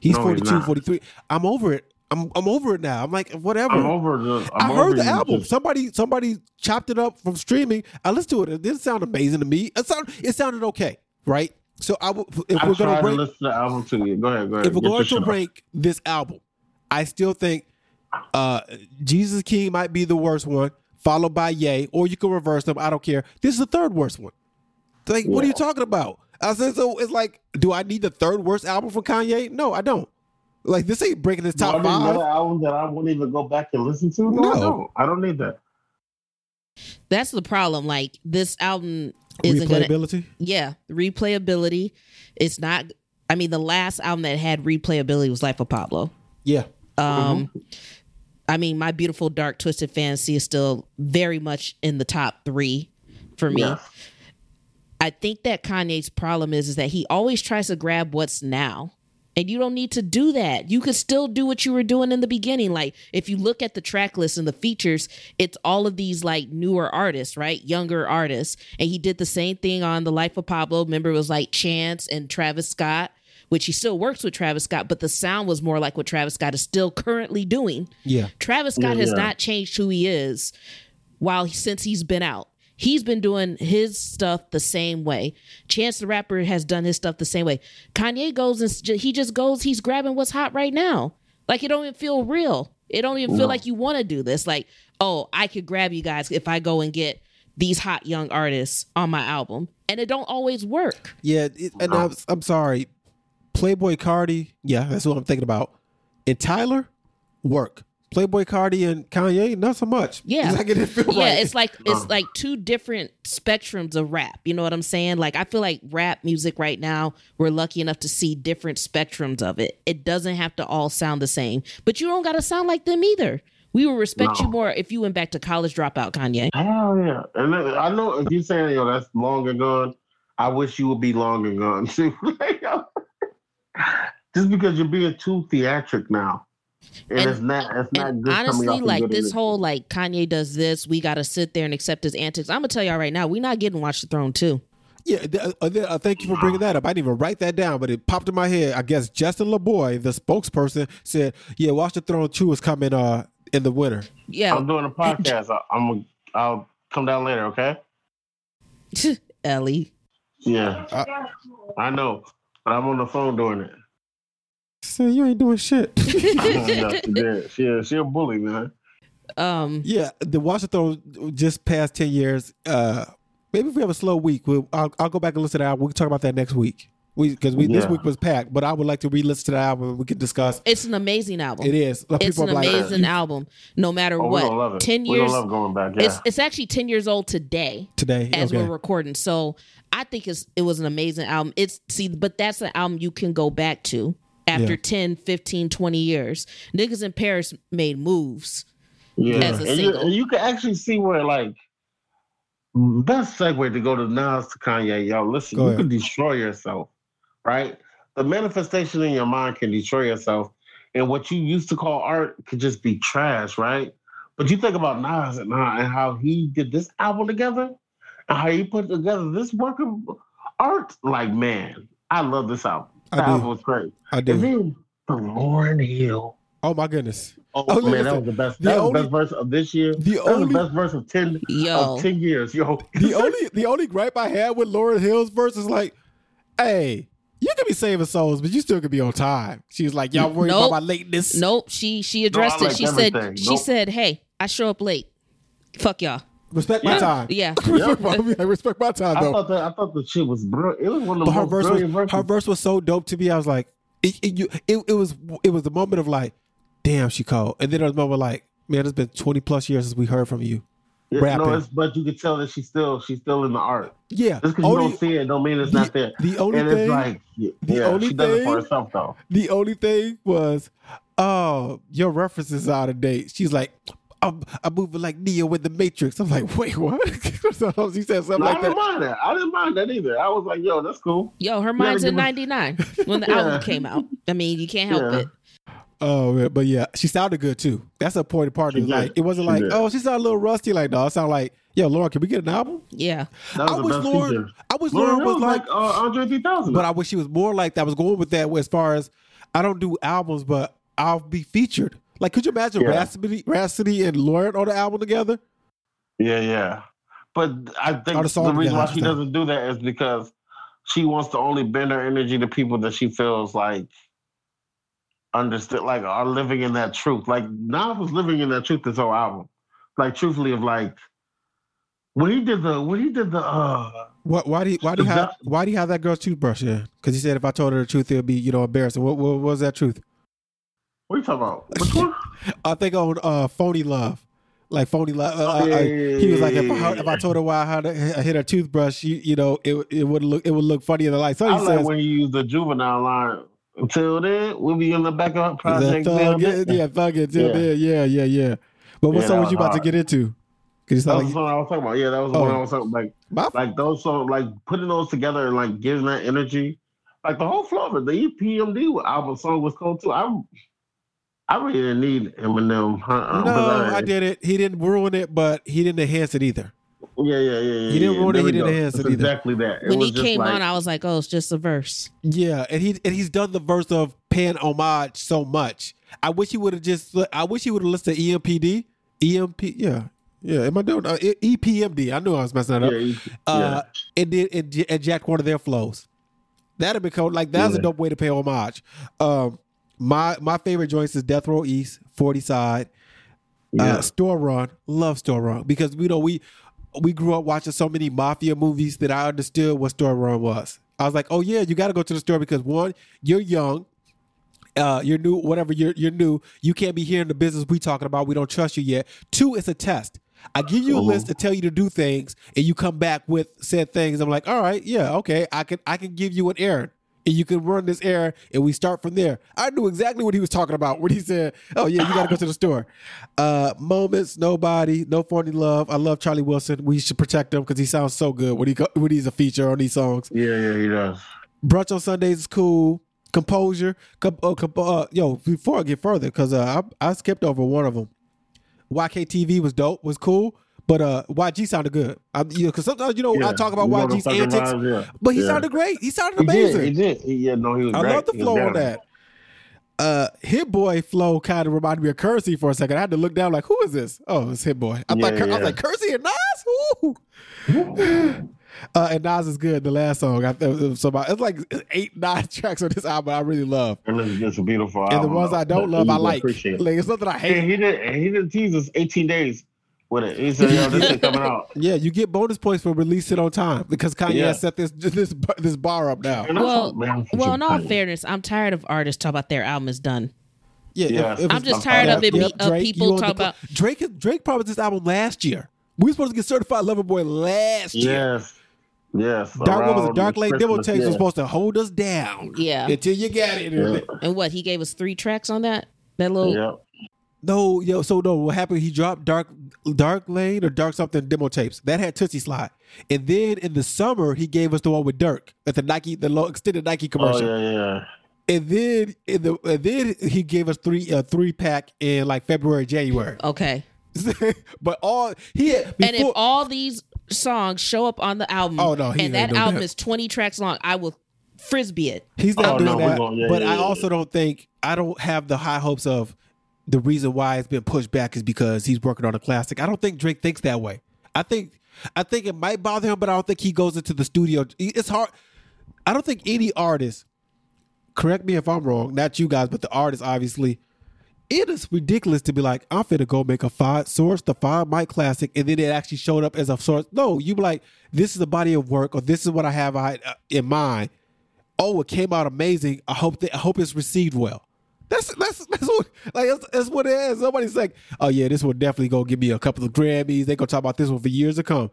He's 42, 43. I'm over it. I'm over it now. I'm like, whatever. I'm over the, I'm I heard over the album. Just... Somebody chopped it up from streaming. I listened to it. It didn't sound amazing to me. It sounded okay, right? So if we're gonna listen to the album to you. Go ahead. If we're going to rank this album, I still think Jesus King might be the worst one, followed by Ye, or you can reverse them. I don't care. This is the third worst one. Like, What are you talking about? I said, so it's like, do I need the third worst album from Kanye? No, I don't. Like, this ain't breaking his top five. Another album that I won't even go back and listen to? No, I don't need that. That's the problem. Like, this album isn't going to... Replayability? Yeah, replayability. It's not... I mean, the last album that had replayability was Life of Pablo. Yeah. I mean, My Beautiful Dark Twisted Fantasy is still very much in the top three for me. Yeah. I think that Kanye's problem is that he always tries to grab what's now. And you don't need to do that. You could still do what you were doing in the beginning. Like, if you look at the track list and the features, it's all of these, like, newer artists, right? Younger artists. And he did the same thing on The Life of Pablo. Remember, it was, like, Chance and Travis Scott, which he still works with Travis Scott, but the sound was more like what Travis Scott is still currently doing. Yeah. Travis Scott has not changed who he is since he's been out. He's been doing his stuff the same way. Chance the Rapper has done his stuff the same way. Kanye goes and he just goes, he's grabbing what's hot right now. Like, it don't even feel real. It don't even feel like you want to do this. Like, oh, I could grab you guys if I go and get these hot young artists on my album. And it don't always work. Yeah, I'm sorry. Playboi Carti, yeah, that's what I'm thinking about. And Tyler, work. Playboi Carti and Kanye, not so much. Yeah, like it didn't feel right. It's like two different spectrums of rap. You know what I'm saying? Like, I feel like rap music right now, we're lucky enough to see different spectrums of it. It doesn't have to all sound the same, but you don't got to sound like them either. We would respect you more if you went back to College Dropout, Kanye. Hell yeah! And look, I know if you're saying, yo, that's longer gone. I wish you would be longer gone too. Just because you're being too theatric now. And it's not good. Honestly, like, this whole, like, Kanye does this, we got to sit there and accept his antics. I'm going to tell y'all right now, we're not getting Watch the Throne 2. Yeah, thank you for bringing that up. I didn't even write that down, but it popped in my head. I guess Justin LaBoy, the spokesperson, said, yeah, Watch the Throne 2 is coming in the winter. Yeah. I'm doing a podcast. I'll come down later, okay? Ellie. Yeah. I know, but I'm on the phone doing it. So you ain't doing shit. She a bully, man. Yeah, the Watch the Throne just past 10 years. Maybe if we have a slow week, I'll go back and listen to the album. We'll talk about that next week. This week was packed, but I would like to re-listen to the album and we can discuss. It's an amazing album. It is. It's an amazing album, no matter what. We don't love it. 10 years, we don't love going back. Yeah. It's actually 10 years old today. We're recording. So I think it was an amazing album. But that's an album you can go back to. After 10, 15, 20 years, Niggas in Paris made moves as a single. And you can actually see where, like, best segue to go to Nas to Kanye, y'all. Listen, you can destroy yourself, right? The manifestation in your mind can destroy yourself. And what you used to call art could just be trash, right? But you think about Nas and how he did this album together and how he put together this work of art. Like, man, I love this album. That was great. I did. And then the Lauryn Hill. Oh my goodness! Oh man, that was the best. That was the best verse of this year. That was the best verse of 10 years. Yo, the only gripe I had with Lauryn Hill's verse is like, hey, you could be saving souls, but you still could be on time. She was like, y'all worried about my lateness. Nope. She addressed it. She everything. Said she said, hey, I show up late. Fuck y'all. Respect my time. Yeah. Respect my time, though. I thought the shit was brilliant. It was one of the most brilliant verses. Her verse was so dope to me. I was like, it was the moment of like, damn, she called. And then there was a moment like, man, it's been 20 plus years since we heard from you. Rapping. No, but you could tell that she's still in the art. Yeah. Just because you don't see it don't mean it's not there. The only and thing. It's like, she does it for herself, though. The only thing was, oh, your reference is out of date. She's like, I move it like Neo in the Matrix. I'm like, wait, what? So she said something like that. I didn't mind that either. I was like, yo, that's cool. Yo, her mind's in 99 when the album came out. I mean, you can't help it. Oh, but yeah, she sounded good too. That's a point of part of it. Like, it wasn't like, oh, she sounded a little rusty. Like, no, it sounded like, yo, Lauren, can we get an album? Yeah. I wish Lauren was like Andre 3000. But I wish she was more like that. I was going with that as far as I don't do albums, but I'll be featured. Like, could you imagine Rhapsody and Lauren on the album together? Yeah, yeah. But I think the reason why she doesn't do that is because she wants to only bend her energy to people that she feels like understood, like, are living in that truth. Like, Nas was living in that truth this whole album. Like, truthfully, of like, why do you have that girl's toothbrush? Yeah, because he said if I told her the truth, it'll be, you know, embarrassing. What was that truth? What are you talking about? Which one? I think on Phony Love. Like, Phony Love. He was like, if I told her why I hit her toothbrush, you know, it would look funny in the light. So he says, when you use the Juvenile line. Until then, we'll be in the back of project. Thug it. But what song was you about to get into? That was the song I was talking about. Yeah, that was the one I was talking about. Like those songs, like putting those together and like giving that energy. Like the whole flow of it, the EPMD album song was cool too. I really didn't need Eminem. No, I did it. He didn't ruin it, but he didn't enhance it either. Yeah. He didn't ruin it. He didn't enhance it either. Exactly that. When he came on, I was like, "Oh, it's just a verse." Yeah, and he's done the verse of paying homage so much. I wish he would have listened to EMPD. Yeah. Am I doing EPMD? I knew I was messing that up. And jack one of their flows. That'd be cool. Like that's a dope way to pay homage. My favorite joints is Death Row East, 40 Side, Store Run. Love Store Run because we grew up watching so many mafia movies that I understood what Store Run was. I was like, oh yeah, you got to go to the store because one, you're young, you're new, whatever, you're new. You can't be here in the business we talking about. We don't trust you yet. Two, it's a test. I give you a list to tell you to do things and you come back with said things. I'm like, all right, yeah, okay. I can give you an errand and you can run this errand and we start from there. I knew exactly what he was talking about when he said, oh yeah, you got to go to the store. Moments, Nobody, No Phony Love. I love Charlie Wilson. We should protect him because he sounds so good when he's a feature on these songs. Yeah, he does. Brunch on Sundays is cool. Composure. Before I get further, because I skipped over one of them. YKTV was dope, was cool. But YG sounded good. Because sometimes, I talk about YG's antics, but he sounded great. He sounded amazing. He did. He was great. I love the flow on that. Hit Boy flow kind of reminded me of Currency for a second. I had to look down like, who is this? Oh, it's Hit Boy. I was like, Currency and Nas? Ooh. And Nas is good. The last song, it's like 8-9 tracks on this album I really love. And this is just a beautiful album. And the ones I don't love, I like. Like, it's nothing I hate. And he didn't tease us 18 days. With it. He said, yo, this is coming out. Yeah, you get bonus points for releasing it on time because Kanye has set this bar up now. Well, in all fairness, I'm tired of artists talking about their album is done. I'm just tired of people talking about Drake promised this album last year. We were supposed to get Certified Lover Boy last year. Yes. Dark Lane Demo Tapes was supposed to hold us down. Yeah. Until you got it. Yeah. And what, he gave us 3 tracks on that? That little... Yeah. No, what happened, he dropped Dark Lane or Dark something demo tapes. That had Tootsie Slide. And then in the summer, he gave us the one with Dirk at the extended Nike commercial. Oh, yeah. And then he gave us three pack in like February, January. Okay. But and if all these songs show up on the album, album is 20 tracks long, I will frisbee it. He's not doing that. I don't have the high hopes of, the reason why it's been pushed back is because he's working on a classic. I don't think Drake thinks that way. I think it might bother him, but I don't think he goes into the studio. It's hard. I don't think any artist, correct me if I'm wrong, not you guys, but the artist, obviously, it is ridiculous to be like, I'm finna go make a Five Mike classic, and then it actually showed up as a source. No, you be like, this is a body of work, or this is what I have in mind. Oh, it came out amazing. I hope it's received well. That's what it is. Somebody's like, oh yeah, this will definitely go give me a couple of Grammys. They gonna talk about this one for years to come.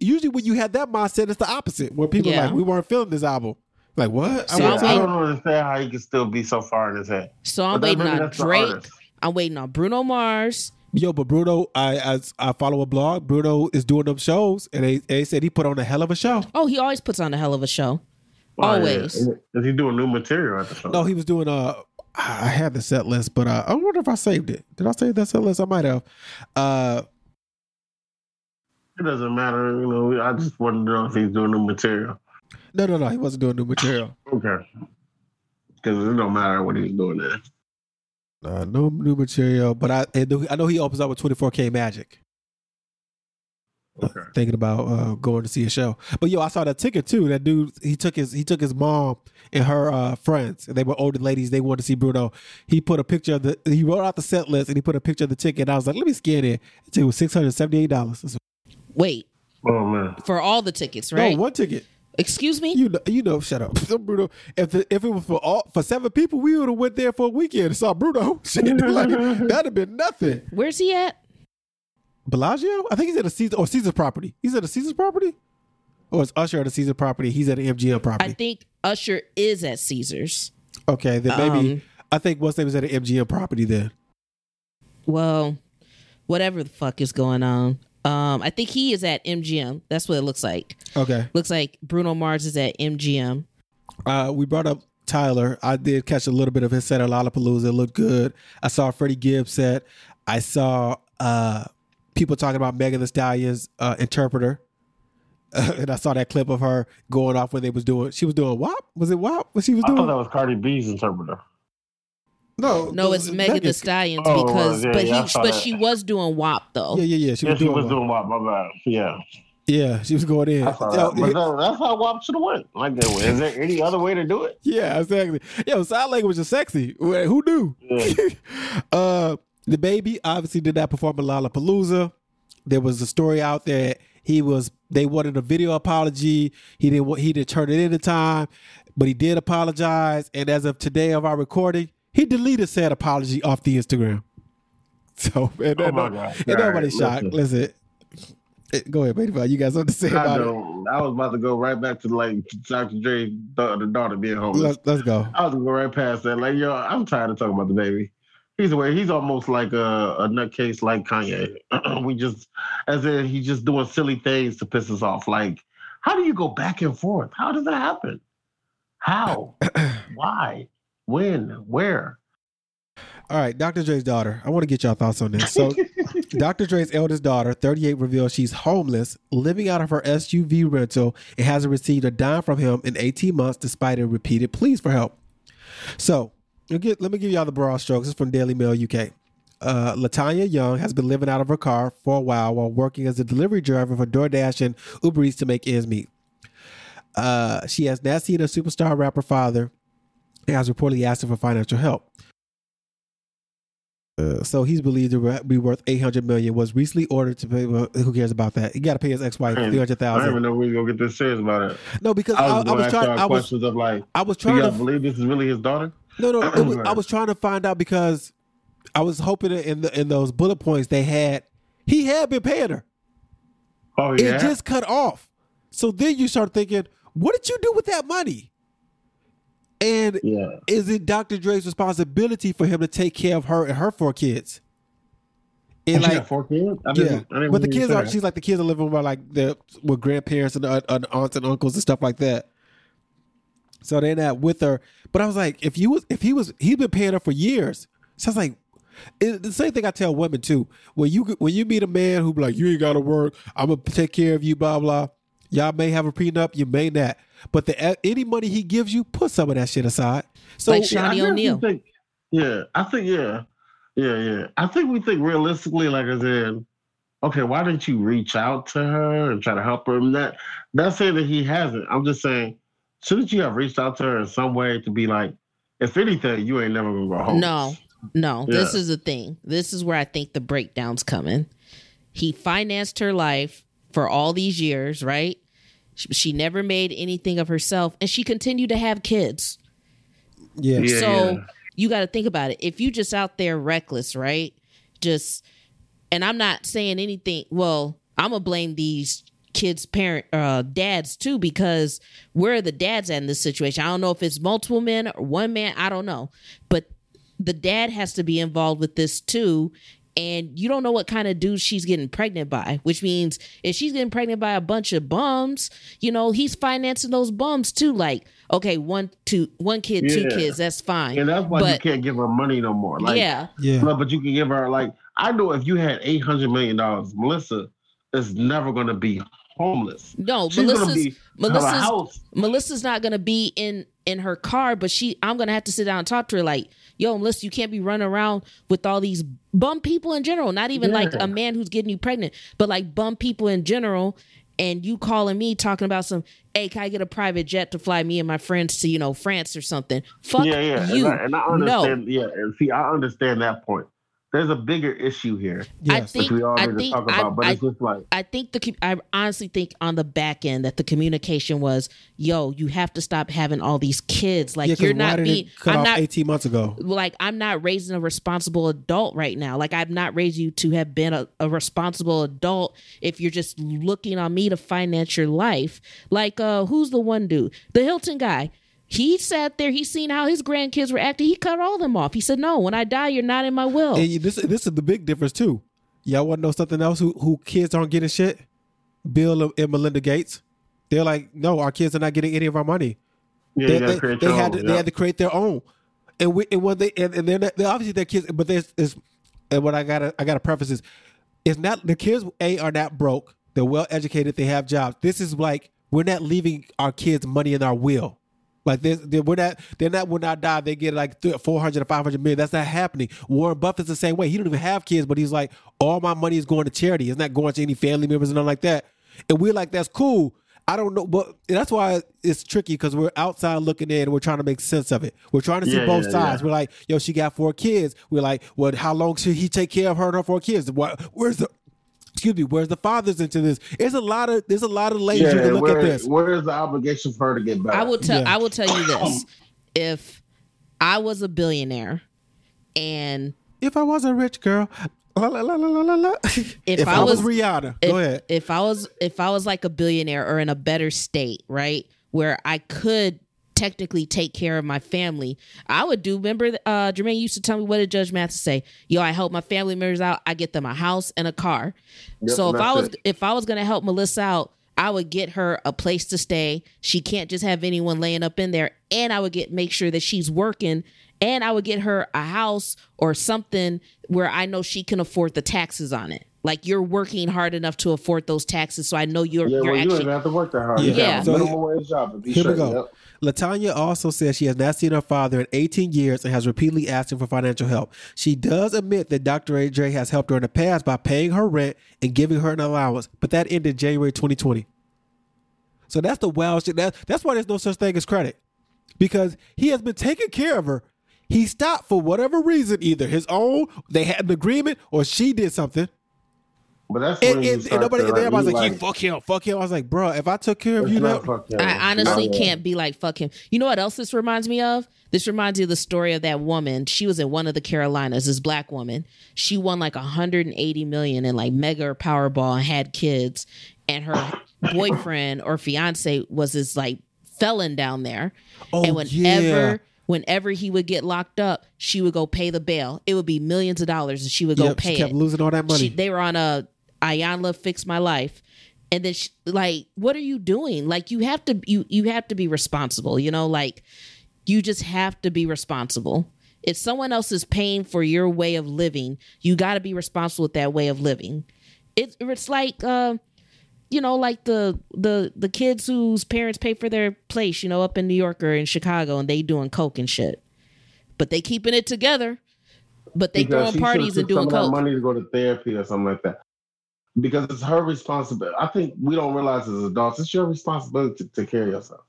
Usually when you have that mindset, it's the opposite. Where people are like, we weren't feeling this album. Like what? I don't understand how he can still be so far in his head. So I'm waiting on Drake. I'm waiting on Bruno Mars, Yo, but Bruno, I follow a blog. Bruno is doing them shows, and they said he put on a hell of a show. Oh, he always puts on a hell of a show. Well, always. Is he doing new material at the show? No, he was doing I had the set list, but I wonder if I saved it. Did I save that set list? I might have. It doesn't matter. You know, I just wanted to know if he's doing new material. No, he wasn't doing new material. Okay. Because it don't matter what he's doing there. No new material, but I know he opens up with 24K Magic. Okay. Thinking about going to see a show, but yo, I saw that ticket too. That dude, he took his mom and her friends, and they were older ladies. They wanted to see Bruno. He put a picture of he wrote out the set list, and he put a picture of the ticket. And I was like, let me scan it. It was $678. Wait, oh man, for all the tickets, right? No, one ticket. Excuse me? You know, shut up. So Bruno, if it was for seven people, we would have went there for a weekend and saw Bruno. Like, that'd have been nothing. Where's he at? Bellagio? I think he's at a Caesar's property. He's at a Caesar's property? Or is Usher at a Caesar's property? He's at an MGM property. I think Usher is at Caesar's. Okay, then maybe I think what's name is at an MGM property then. Well, whatever the fuck is going on. I think he is at MGM. That's what it looks like. Okay. Looks like Bruno Mars is at MGM. We brought up Tyler. I did catch a little bit of his set at Lollapalooza. It looked good. I saw Freddie Gibbs set. I saw people talking about Megan Thee Stallion's interpreter. And I saw that clip of her going off when she was doing WAP? Was it WAP? What she was doing? I thought that was Cardi B's interpreter. No, it's Megan Thee Stallion's because, but she was doing WAP though. Yeah. She was doing WAP. My bad. Yeah, she was going in. That's how WAP should have went. Like, is there any other way to do it? Yeah, exactly. Yeah, sign language is sexy. Who knew? Yeah. DaBaby obviously did not perform at Lollapalooza. There was a story out there. They wanted a video apology. He didn't turn it in in time, but he did apologize. And as of today of our recording, he deleted said apology off the Instagram. So, man, nobody's shocked. Listen. Go ahead, baby. You got something to say about it? I was about to go right back to like Dr. Dre, the daughter being homeless. Let's go. I was going to go right past that. Like, yo, I'm tired of talking about the baby. He's almost like a nutcase like Kanye. He's just doing silly things to piss us off. Like, how do you go back and forth? How does that happen? How? Why? When? Where? All right, Dr. Dre's daughter. I want to get y'all thoughts on this. So Dr. Dre's eldest daughter, 38, reveals she's homeless, living out of her SUV rental, and hasn't received a dime from him in 18 months despite her repeated pleas for help. So let me give y'all the broad strokes. It's from Daily Mail UK. LaTanya Young has been living out of her car for a while working as a delivery driver for DoorDash and Uber Eats to make ends meet. She has not seen a superstar rapper father and has reportedly asked him for financial help. So he's believed to be worth $800 million. Was recently ordered to pay. Well, who cares about that? You got to pay his ex-wife $300,000. I don't even know we're gonna get this serious about it. No, because I was trying to believe this is really his daughter. No, I was trying to find out because I was hoping that in those bullet points he had been paying her. Oh yeah, it just cut off. So then you start thinking, what did you do with that money? And is it Dr. Dre's responsibility for him to take care of her and her four kids? And like 4 kids? But the kids are. She's like the kids are living with with grandparents and aunts and uncles and stuff like that. So they're not with her. But I was like, he's been paying her for years. So I was like, it's the same thing I tell women too. When you meet a man who be like, you ain't gotta work, I'm gonna take care of you, blah blah. Y'all may have a prenup, you may not. But any money he gives you, put some of that shit aside. So like Shawnee O'Neal. I think we think realistically, like I said, okay, why didn't you reach out to her and try to help her? And that's saying that he hasn't. I'm just saying, shouldn't you have reached out to her in some way to be like, if anything, you ain't never gonna go home. No, yeah. This is the thing. This is where I think the breakdown's coming. He financed her life for all these years, right? She never made anything of herself, and she continued to have kids. Yeah. So you got to think about it. If you just out there reckless, right? And I'm not saying anything. Well, I'm gonna blame these kids' dads too, because where are the dads at in this situation? I don't know if it's multiple men or one man. I don't know, but the dad has to be involved with this too. and you don't know what kind of dude she's getting pregnant by, which means if she's getting pregnant by a bunch of bums, you know, he's financing those bums too. Like, okay, one kid, yeah. 2 kids, that's fine. And that's why you can't give her money no more. Like, yeah. No, but you can give her, like, I know if you had $800 million, Melissa is never going to be homeless. No, Melissa's not going to be in her car, but I'm going to have to sit down and talk to her like, yo, Melissa, you can't be running around with all these bum people in general, not even like a man who's getting you pregnant, but like bum people in general. And you calling me talking about some, hey, can I get a private jet to fly me and my friends to, you know, France or something? Fuck you. And I understand. No. Yeah. And see, I understand that point. There's a bigger issue here. Yes. I honestly think on the back end that the communication was, yo, you have to stop having all these kids. Like, you're not being cut off 18 months ago. Like, I'm not raising a responsible adult right now. Like, I've not raised you to have been a responsible adult if you're just looking on me to finance your life. Like, who's the one dude? The Hilton guy. He sat there. He seen how his grandkids were acting. He cut all of them off. He said, "No, when I die, you're not in my will." And this is the big difference too. Y'all want to know something else? Who kids aren't getting shit? Bill and Melinda Gates. They're like, "No, our kids are not getting any of our money." Yeah, they had to create their own. And they're obviously their kids, but I gotta preface this. It's not the kids. Are not broke. They're well educated. They have jobs. This is like, we're not leaving our kids money in our will. Like, when I die, they get like 400 or 500 million. That's not happening. Warren Buffett's the same way. He don't even have kids, but he's like, all my money is going to charity. It's not going to any family members and nothing like that. And we're like, that's cool. I don't know. But that's why it's tricky, because we're outside looking in and we're trying to make sense of it. We're trying to see both sides. Yeah. We're like, yo, she got 4 kids. We're like, well, how long should he take care of her and her 4 kids? Where's the fathers into this? There's a lot of layers you can look at this. Where's the obligation for her to get back? I will tell you this. If I was a billionaire, and if I was a rich girl, la, la, la, la, la, la. If I was Rihanna, go ahead. If I was like a billionaire or in a better state, right, where I could technically take care of my family, I would do. Remember, Jermaine used to tell me, what did Judge Mathis say? Yo, I help my family members out. I get them a house and a car. Yep, so if I was going to help Melissa out, I would get her a place to stay. She can't just have anyone laying up in there. And I would make sure that she's working, and I would get her a house or something where I know she can afford the taxes on it. Like, you're working hard enough to afford those taxes. So I know you're actually. You don't have to work that hard. Yeah. So minimum wage job, to be sure. Here we go. Yep. LaTanya also says she has not seen her father in 18 years and has repeatedly asked him for financial help. She does admit that Dr. Dre has helped her in the past by paying her rent and giving her an allowance, but that ended January 2020. So that's the wild shit. That's why there's no such thing as credit, because he has been taking care of her. He stopped for whatever reason, either his own, they had an agreement, or she did something. But that's and nobody there. Like, I was like, fuck him. I was like, bro, if I took care of you, I honestly can't be like, fuck him. You know what else this reminds me of? This reminds me of the story of that woman. She was in one of the Carolinas, this black woman. She won like $180 million in like mega Powerball and had kids. And her boyfriend or fiance was this like felon down there. Oh, and whenever he would get locked up, she would go pay the bail. It would be millions of dollars, and she would go pay it. She kept losing all that money. They were on a Ayanla Fix My Life. And then, like, what are you doing? Like, you have to be responsible, you know? Like, you just have to be responsible. If someone else is paying for your way of living, you got to be responsible with that way of living. It's like, you know, like the kids whose parents pay for their place, you know, up in New York or in Chicago, and they doing coke and shit, but they keeping it together, but they throwing parties and doing coke. Money to go to therapy or something like that. Because it's her responsibility. I think we don't realize as adults, it's your responsibility to take care of yourself.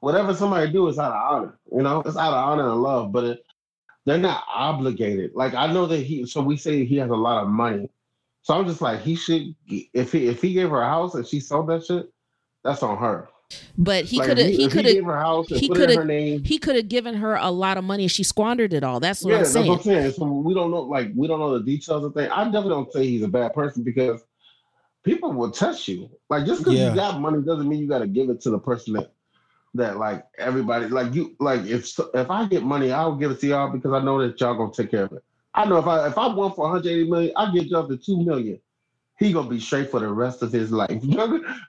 Whatever somebody do is out of honor, you know? It's out of honor and love, but they're not obligated. Like, I know that so we say he has a lot of money. So I'm just like, he should, if he gave her a house and she sold that shit, that's on her. But he like, could have given her a lot of money and she squandered it all. That's what I'm saying. That's what I'm saying. So we don't know the details of things. I definitely don't say he's a bad person, because people will test you. Like, just because you got money doesn't mean you got to give it to the person that like everybody like you. Like if I get money, I'll give it to y'all because I know that y'all gonna take care of it. I know if I won for 180 million, I get up to 2 million. He gonna be straight for the rest of his life.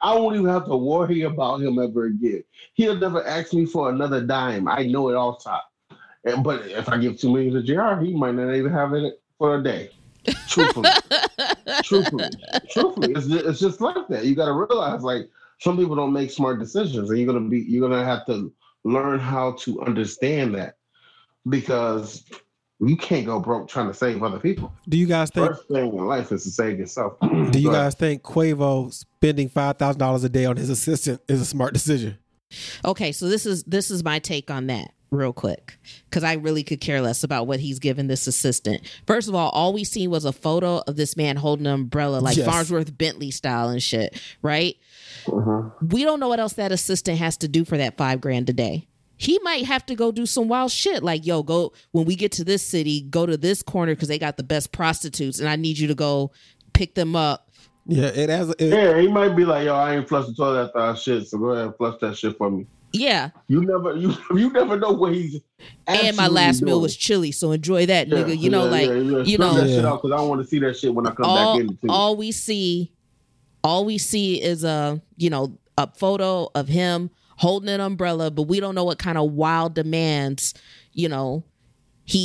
I won't even have to worry about him ever again. He'll never ask me for another dime. I know it all top. But if I give 2 million to JR, he might not even have it for a day. Truthfully, it's just like that. You gotta realize, like, some people don't make smart decisions, and you're gonna have to learn how to understand that, because you can't go broke trying to save other people. Do you guys think first thing in life is to save yourself? Do you guys think Quavo spending $5,000 a day on his assistant is a smart decision? Okay, so this is my take on that real quick, because I really could care less about what he's giving this assistant. First of all we seen was a photo of this man holding an umbrella, like, yes, Farnsworth Bentley style and shit, right? Mm-hmm. We don't know what else that assistant has to do for that $5,000 a day. He might have to go do some wild shit, like, yo, go, when we get to this city, go to this corner because they got the best prostitutes and I need you to go pick them up. Yeah, he might be like, yo, I ain't flushed the toilet after our shit, so go ahead and flush that shit for me. Yeah. You never know what he's actually. And my last meal was chili, so enjoy that, nigga. That shit out, because I want to see that shit when I come back in. All we see is a photo of him holding an umbrella, but we don't know what kind of wild demands, he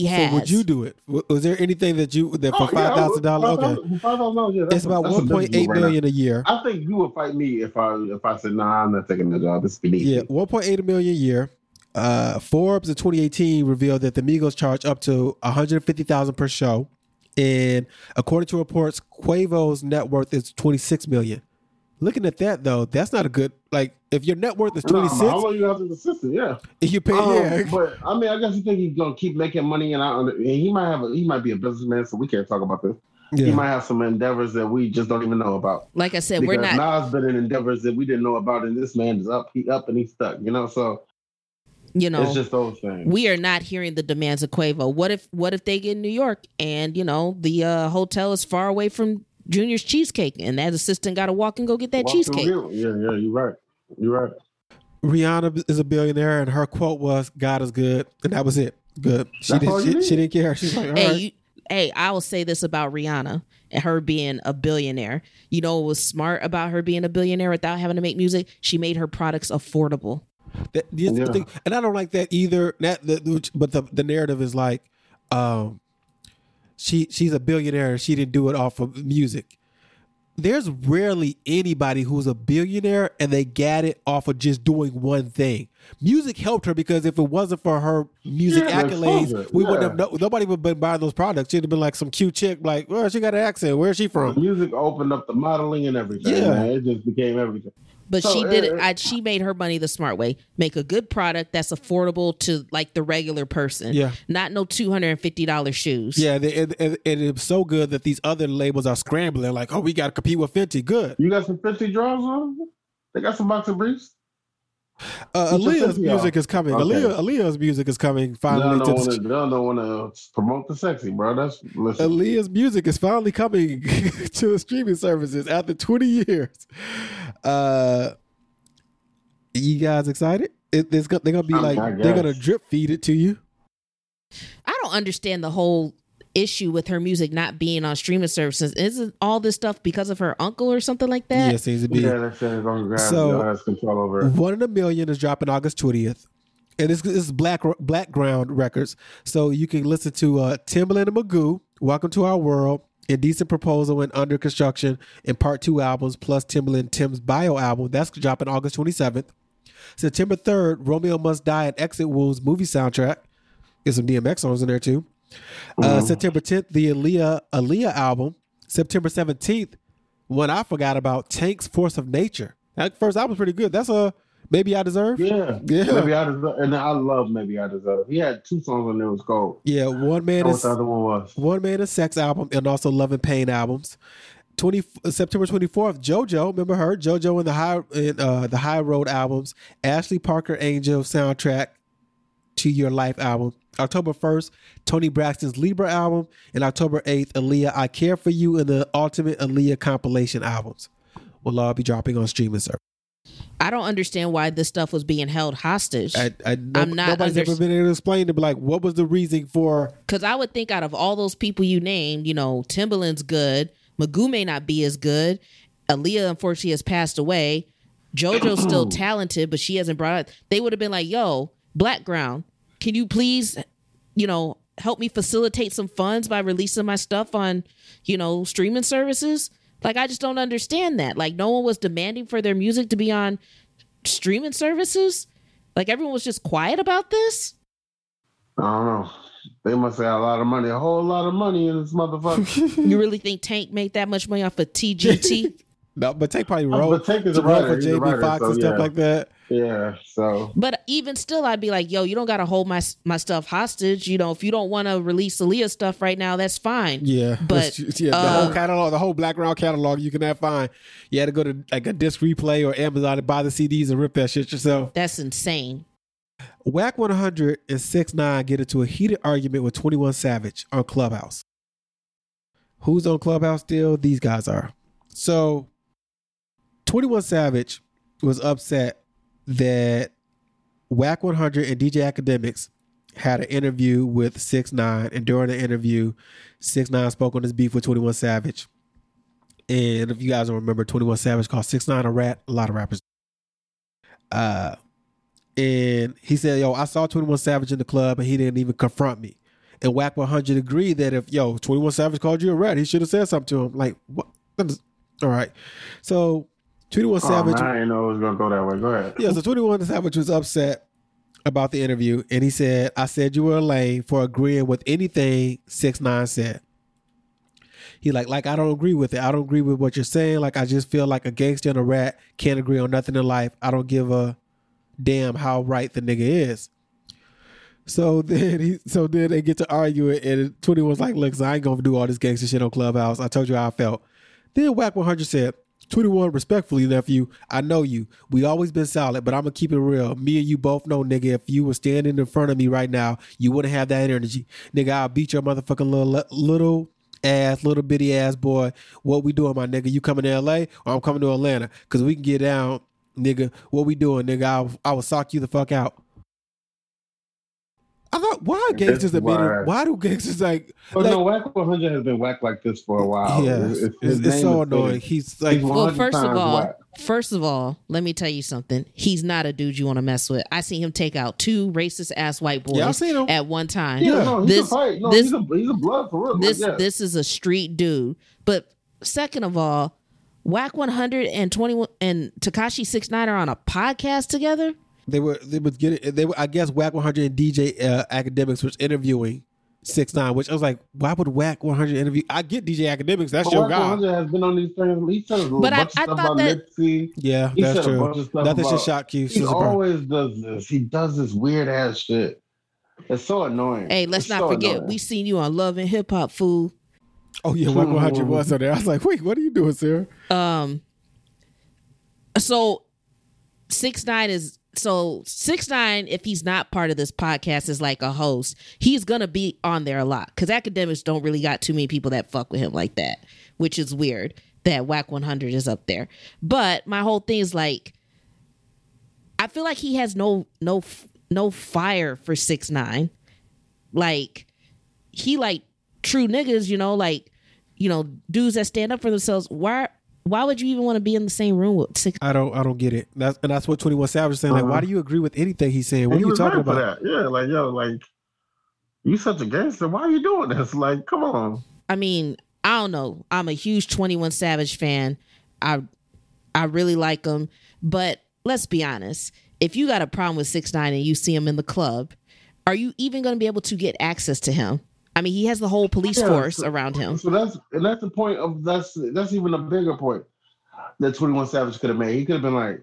has. So would you do it? Was there anything that for $5,000? Okay, $5,000. Yeah, it's about $1.8 million a year. I think you would fight me if I said, nah, I'm not taking the job. It's beneath. Yeah, $1.8 million a year. Forbes in 2018 revealed that the Migos charge up to $150,000 per show, and according to reports, Quavo's net worth is $26 million. Looking at that, though, that's not a good, like, if your net worth is 26. How long you have an assistant? Yeah, if you pay. Yeah, but I mean, I guess you think he's gonna keep making money, and he might be a businessman, so we can't talk about this. Yeah. He might have some endeavors that we just don't even know about. Like I said, because we're not. Nas been in endeavors that we didn't know about, and this man is up. He up and he's stuck. So. It's just those things. We are not hearing the demands of Quavo. What if they get in New York and the hotel is far away from Junior's cheesecake, and that assistant got to walk and go get that cheesecake. Yeah, you're right. Rihanna is a billionaire, and her quote was, "God is good," and that was it. Good. She didn't care. She's like, all right. Hey, I will say this about Rihanna and her being a billionaire. You know what was smart about her being a billionaire without having to make music? She made her products affordable. Thing, and I don't like that either. But the narrative is like, she's a billionaire and she didn't do it off of music. There's rarely anybody who's a billionaire and they got it off of just doing one thing. Music helped her, because if it wasn't for her music accolades, we wouldn't have nobody would have been buying those products. She'd have been like some cute chick, like, well, she got an accent. Where's she from? Music opened up the modeling and everything. Yeah. Man. It just became everything. But she did it. She made her money the smart way. Make a good product that's affordable to, like, the regular person. Yeah. Not no $250 shoes. Yeah, and it's so good that these other labels are scrambling. Like, oh, we got to compete with Fenty. Good. You got some Fenty drawers on? They got some boxer briefs? Aaliyah's music is coming. Okay. Aaliyah's music is coming finally. I don't want to promote the sexy, bro. Aaliyah's music is finally coming to the streaming services after 20 years. You guys excited? They're gonna be they're gonna drip feed it to you. I don't understand the whole issue with her music not being on streaming services. Isn't all this stuff because of her uncle or something like that? Yeah, it seems to be. Yeah, that's it. Has control over it. One in a Million is dropping August 20th, and it's Black Ground Records, so you can listen to Timbaland and Magoo, "Welcome to Our World," Indecent Proposal, and Under Construction, and part 2 albums, plus Timbaland Tim's Bio album. That's dropping August 27th. September 3rd, Romeo Must Die and Exit Wounds movie soundtrack. Get some DMX songs in there too. September 10th, the Aaliyah album. September 17th, one I forgot about, Tank's Force of Nature. That first album's pretty good. That's Maybe I Deserve. Yeah. Maybe I Deserve. And I love Maybe I Deserve. He had 2 songs on there was gold. Yeah, One Man is Sex album, and also Love and Pain albums. September 24th, JoJo. Remember her? JoJo and the High Road albums. Ashley Parker Angel soundtrack to Your Life album. October 1st, Tony Braxton's Libra album, and October 8th, Aaliyah, I Care For You, and the Ultimate Aaliyah compilation albums will all be dropping on streaming service. I don't understand why this stuff was being held hostage. Nobody's ever been able to explain to be like, what was the reason for? Because I would think out of all those people you named, you know, Timbaland's good. Magoo may not be as good. Aaliyah, unfortunately, has passed away. JoJo's still talented, but she hasn't brought it. They would have been like, yo, Blackground, can you please, you know, help me facilitate some funds by releasing my stuff on, you know, streaming services? Like, I just don't understand that. Like, no one was demanding for their music to be on streaming services. Like, everyone was just quiet about this. I don't know. They must have had a lot of money, a whole lot of money in this motherfucker. You really think Tank made that much money off of TGT? No, but Tank probably wrote for JB Foxx and stuff like that. Yeah, so. But even still, I'd be like, yo, you don't got to hold my stuff hostage. You know, if you don't want to release Aaliyah stuff right now, that's fine. Yeah. But the whole catalog, the whole Blackground catalog, you cannot find. You had to go to like a Disc Replay or Amazon to buy the CDs and rip that shit yourself. That's insane. Wack 100 and 6ix9ine get into a heated argument with 21 Savage on Clubhouse. Who's on Clubhouse still? These guys are. So 21 Savage was upset that Wack 100 and DJ Academics had an interview with 6ix9ine, and during the interview, 6ix9ine spoke on his beef with 21 Savage. And if you guys don't remember, 21 Savage called 6ix9ine a rat. A lot of rappers. And he said, yo, I saw 21 Savage in the club and he didn't even confront me. And Wack 100 agreed that if, yo, 21 Savage called you a rat, he should have said something to him. Like, what? All right. So 21 Savage. Man, I didn't know it was going to go that way. Go ahead. Yeah, so 21 Savage was upset about the interview. And he said, I said you were a lame for agreeing with anything 6ix9ine said. He like, I don't agree with it. I don't agree with what you're saying. Like, I just feel like a gangster and a rat can't agree on nothing in life. I don't give a damn how right the nigga is. So then they get to argue it, and 21's like, look, I ain't gonna do all this gangster shit on Clubhouse. I told you how I felt. Then Wack 100 said, 21, respectfully, nephew, I know you. We always been solid, but I'm gonna keep it real. Me and you both know, nigga, if you were standing in front of me right now, you wouldn't have that energy. Nigga, I'll beat your motherfucking little bitty ass boy. What we doing, my nigga? You coming to LA or I'm coming to Atlanta? Cause we can get down. Nigga, what we doing, nigga? I will sock you the fuck out. I thought, why do gangsters like? Well, no, Wack 100 has been whacked like this for a while. Yeah, it's so annoying. He's like, well, first of all, let me tell you something. He's not a dude you want to mess with. I seen him take out two racist ass white boys at one time. Yeah, no, he's a fight. No, he's a blood for real. This is a street dude. But second of all, Wack 100 and 21 and Tekashi 6ix9ine are on a podcast together. They were. I guess Wack 100 and DJ Academics was interviewing 6ix9ine, which I was like, why would Wack 100 interview? I get DJ Academics. That's your guy. Wack 100 has been on these things. He said a bunch of stuff about Nipsey. Yeah, that's true. Nothing should shock you. He always does this. He does this weird ass shit. It's so annoying. Hey, let's not forget, we seen you on Love and Hip Hop, fool. Oh yeah, Wack 100 was on there. I was like, wait, what are you doing, Sarah? So 6ix9ine is 6ix9ine, if he's not part of this podcast, is like a host. He's gonna be on there a lot because Academics don't really got too many people that fuck with him like that, which is weird that Wack 100 is up there. But my whole thing is like, I feel like he has no fire for 6ix9ine. Like he like true niggas, you know, like, you know, dudes that stand up for themselves. Why would you even want to be in the same room with 6ix9ine? I don't get it. That's what 21 Savage is saying. Like, why do you agree with anything he's saying? What are you talking about? That. Yeah, like, yo, like, you such a gangster. Why are you doing this? Like, come on. I mean, I don't know. I'm a huge 21 Savage fan. I really like him. But let's be honest. If you got a problem with 6ix9ine and you see him in the club, are you even going to be able to get access to him? I mean, he has the whole police force around him. So that's the point of that's even a bigger point that 21 Savage could have made. He could have been like,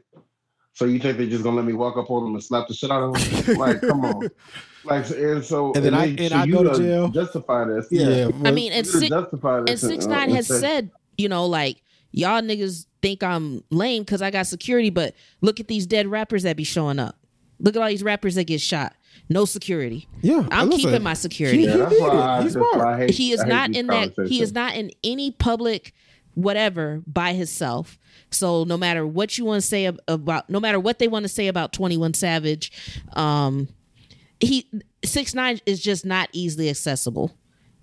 "So you think they're just gonna let me walk up on him and slap the shit out of him? Like, come on!" Like, and so I go to jail. Justify this, yeah. I mean, and 6ix9ine has said, you know, like, y'all niggas think I'm lame because I got security, but look at these dead rappers that be showing up. Look at all these rappers that get shot. No security. Yeah, I'm keeping my security. He is not in any public whatever by himself. So no matter what you want to say about, no matter what they want to say about 21 Savage, 6ix9ine is just not easily accessible.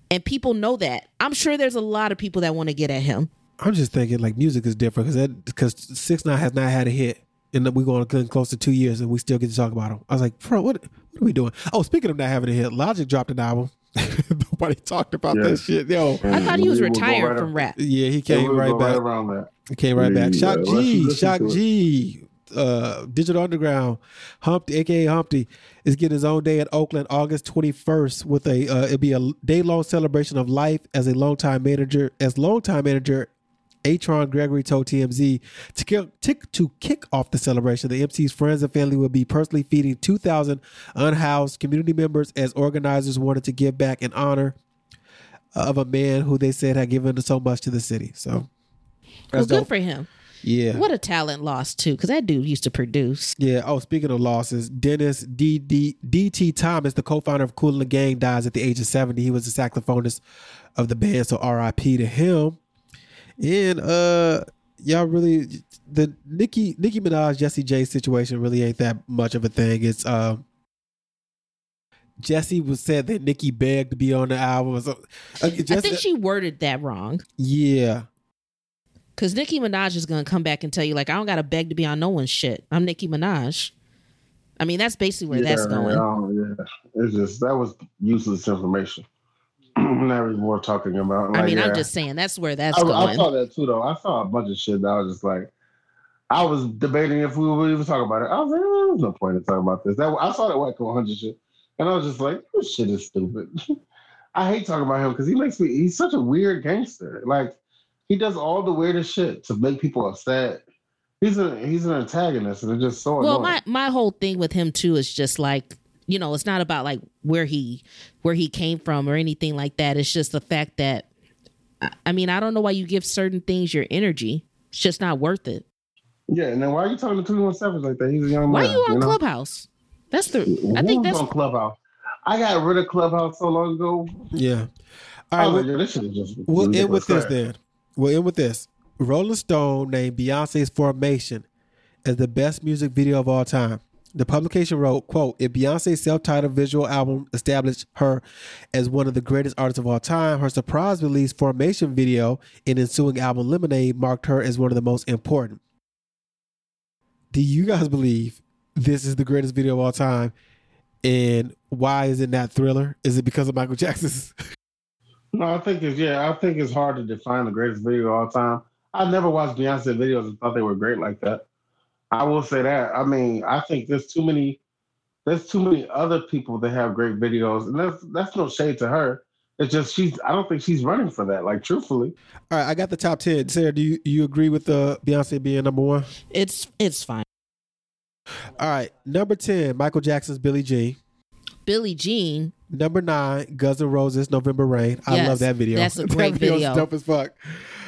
And people know that. I'm sure there's a lot of people that want to get at him. I'm just thinking like music is different because 6ix9ine has not had a hit. And we're going close to 2 years and we still get to talk about him. I was like, bro, what are we doing? Oh, speaking of not having a hit, Logic dropped an album. Nobody talked about that shit. Yo, I thought he was retired from rap. Yeah, he came right back. He came right back. Shock G, Digital Underground, Humpty, aka Humpty, is getting his own day in Oakland, August 21st, with a it'll be a day-long celebration of life as a longtime manager. As longtime manager, Atron Gregory told TMZ to kick off the celebration, the MC's friends and family will be personally feeding 2,000 unhoused community members as organizers wanted to give back in honor of a man who they said had given so much to the city. So, well, good for him. Yeah. What a talent loss, too, because that dude used to produce. Yeah. Oh, speaking of losses, Dennis D.T. Thomas, the co-founder of Kool & the Gang, dies at the age of 70. He was the saxophonist of the band, so R.I.P. to him. And y'all really, the Nicki Minaj, Jessie J situation really ain't that much of a thing. It's Jessie was said that Nicki begged to be on the album. Or something. I think she worded that wrong. Yeah. Because Nicki Minaj is going to come back and tell you, like, I don't got to beg to be on no one's shit. I'm Nicki Minaj. I mean, that's basically where that's going. Oh, yeah. It's just, that was useless information. Not even worth talking about. Like, I mean, I'm just saying that's where that's going. I saw that too, though. I saw a bunch of shit that I was just like, I was debating if we would even talk about it. I was like, oh, there's no point in talking about this. I saw that Wack 100 shit, and I was just like, this shit is stupid. I hate talking about him because he's such a weird gangster. Like, he does all the weirdest shit to make people upset. He's an antagonist, and it's just so annoying. Well, my whole thing with him too is just like, you know, it's not about like where he came from or anything like that. It's just the fact that, I mean, I don't know why you give certain things your energy. It's just not worth it. Yeah, and then why are you talking to 21 Savage like that? He's a young man. Why are you on Clubhouse? I think that's on Clubhouse. I got rid of Clubhouse so long ago. Yeah. All right. We'll end with this. Rolling Stone named Beyonce's Formation as the best music video of all time. The publication wrote, quote, if Beyonce's self-titled visual album established her as one of the greatest artists of all time, her surprise release Formation video and ensuing album Lemonade marked her as one of the most important. Do you guys believe this is the greatest video of all time? And why is it not Thriller? Is it because of Michael Jackson's? No, I think it's hard to define the greatest video of all time. I never watched Beyonce videos and thought they were great like that. I will say that. I mean, I think there's too many other people that have great videos, and that's no shade to her. It's just I don't think she's running for that. Like, truthfully. All right, I got the top 10. Sarah, do you agree with Beyonce being number one? It's fine. All right, number 10, Michael Jackson's Billie Jean. Billie Jean. Number 9, Guns N' Roses, November Rain. I love that video. That's a great video. Dope as fuck.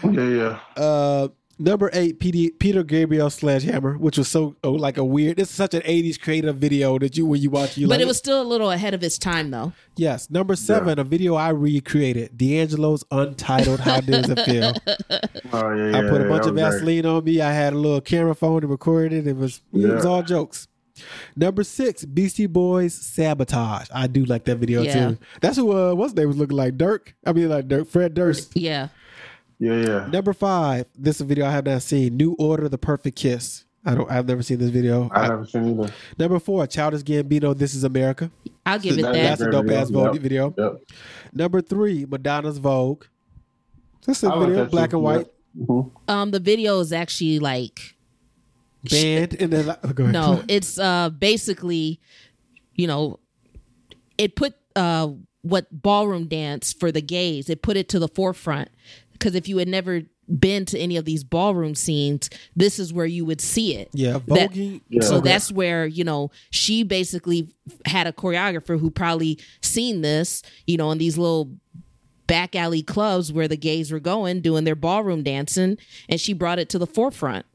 Yeah. Number 8, Peter Gabriel Sledgehammer, which was so a weird. It's such an 80s creative video that when you watch you. But like it was still a little ahead of its time, though. Yes. Number 7, a video I recreated, D'Angelo's Untitled. How Does It Feel? Oh yeah. I put a bunch of Vaseline on me. I had a little camera phone and recorded it. It was all jokes. Number 6, Beastie Boys Sabotage. I do like that video too. That's who what's his name was looking like Dirk. I mean, like Dirk, Fred Durst. Yeah. Yeah. Number 5, this is a video I have not seen. New Order, The Perfect Kiss. I've never seen this video. I've never seen either. Number 4, Childish Gambino, This Is America. I'll give it that. That's a dope ass Vogue video. Yep. Number 3, Madonna's Vogue. This is a video, black and white. Mm-hmm. The video is actually like banned. No, it's basically, you know, it put what ballroom dance for the gays. It put it to the forefront. Because if you had never been to any of these ballroom scenes, this is where you would see it. Yeah, voguing. So that's where, you know, she basically had a choreographer who probably seen this, you know, in these little back alley clubs where the gays were going, doing their ballroom dancing, and she brought it to the forefront.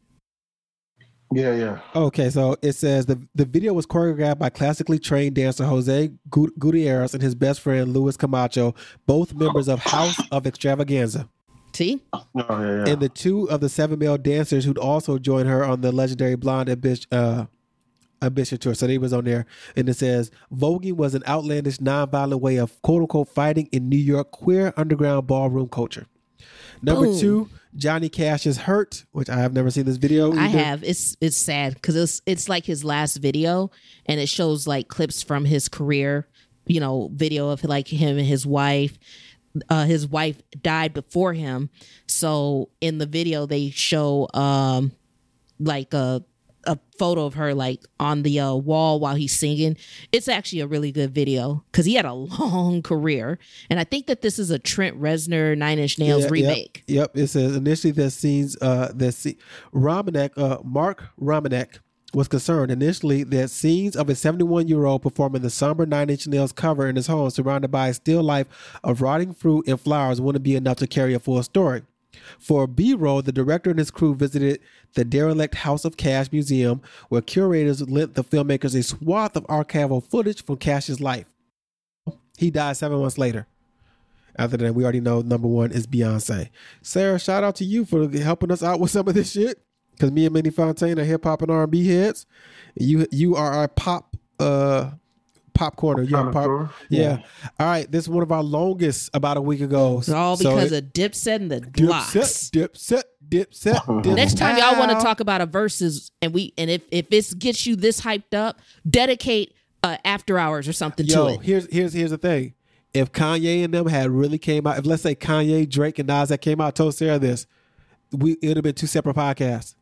Yeah. Okay, so it says the video was choreographed by classically trained dancer Jose Gutierrez and his best friend Luis Camacho, both members of House of Extravaganza. See? Oh, yeah, yeah. And the two of the seven male dancers who'd also joined her on the legendary Blonde Ambition tour. So they was on there. And it says, voguing was an outlandish, nonviolent way of quote-unquote fighting in New York queer underground ballroom culture. Number two, Johnny Cash is hurt, which I have never seen this video either. I have. It's sad because it's like his last video, and it shows like clips from his career, you know, video of like him and his wife. His wife died before him, so in the video they show like a photo of her like on the wall while he's singing. It's actually a really good video because he had a long career, and I think that this is a Trent Reznor Nine Inch Nails remake. Yep. It says initially Mark Romanek was concerned initially that scenes of a 71-year-old performing the somber Nine Inch Nails cover in his home surrounded by a still life of rotting fruit and flowers wouldn't be enough to carry a full story. For B-roll, the director and his crew visited the derelict House of Cash Museum, where curators lent the filmmakers a swath of archival footage from Cash's life. He died 7 months later. Other than that, we already know number one is Beyonce. Sarah, shout out to you for helping us out with some of this shit, because me and Minnie Fontaine are hip-hop and R&B heads. You are our pop corner. You are pop. Yeah. All right. This is one of our longest about a week ago. It's all because of Dipset and the Lox. Dipset. Next time y'all want to talk about a versus, and if it gets you this hyped up, dedicate after hours or something to it. Here's the thing. If Kanye and them had really came out, if let's say Kanye, Drake, and Nas that came out, told Sarah this, it would have been two separate podcasts.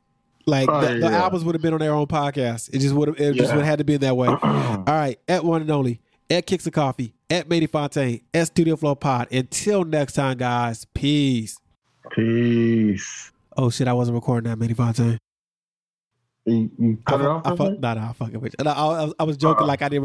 Like the albums would have been on their own podcast. It just would have had to be that way. All right, at one and only, at Kicks of Coffee, at Mady Fontaine, at Studio Flow Pod. Until next time, guys. Peace. Peace. Oh shit, I wasn't recording that, Mady Fontaine. You cut it off? No, I fucking with you. I was joking like I didn't.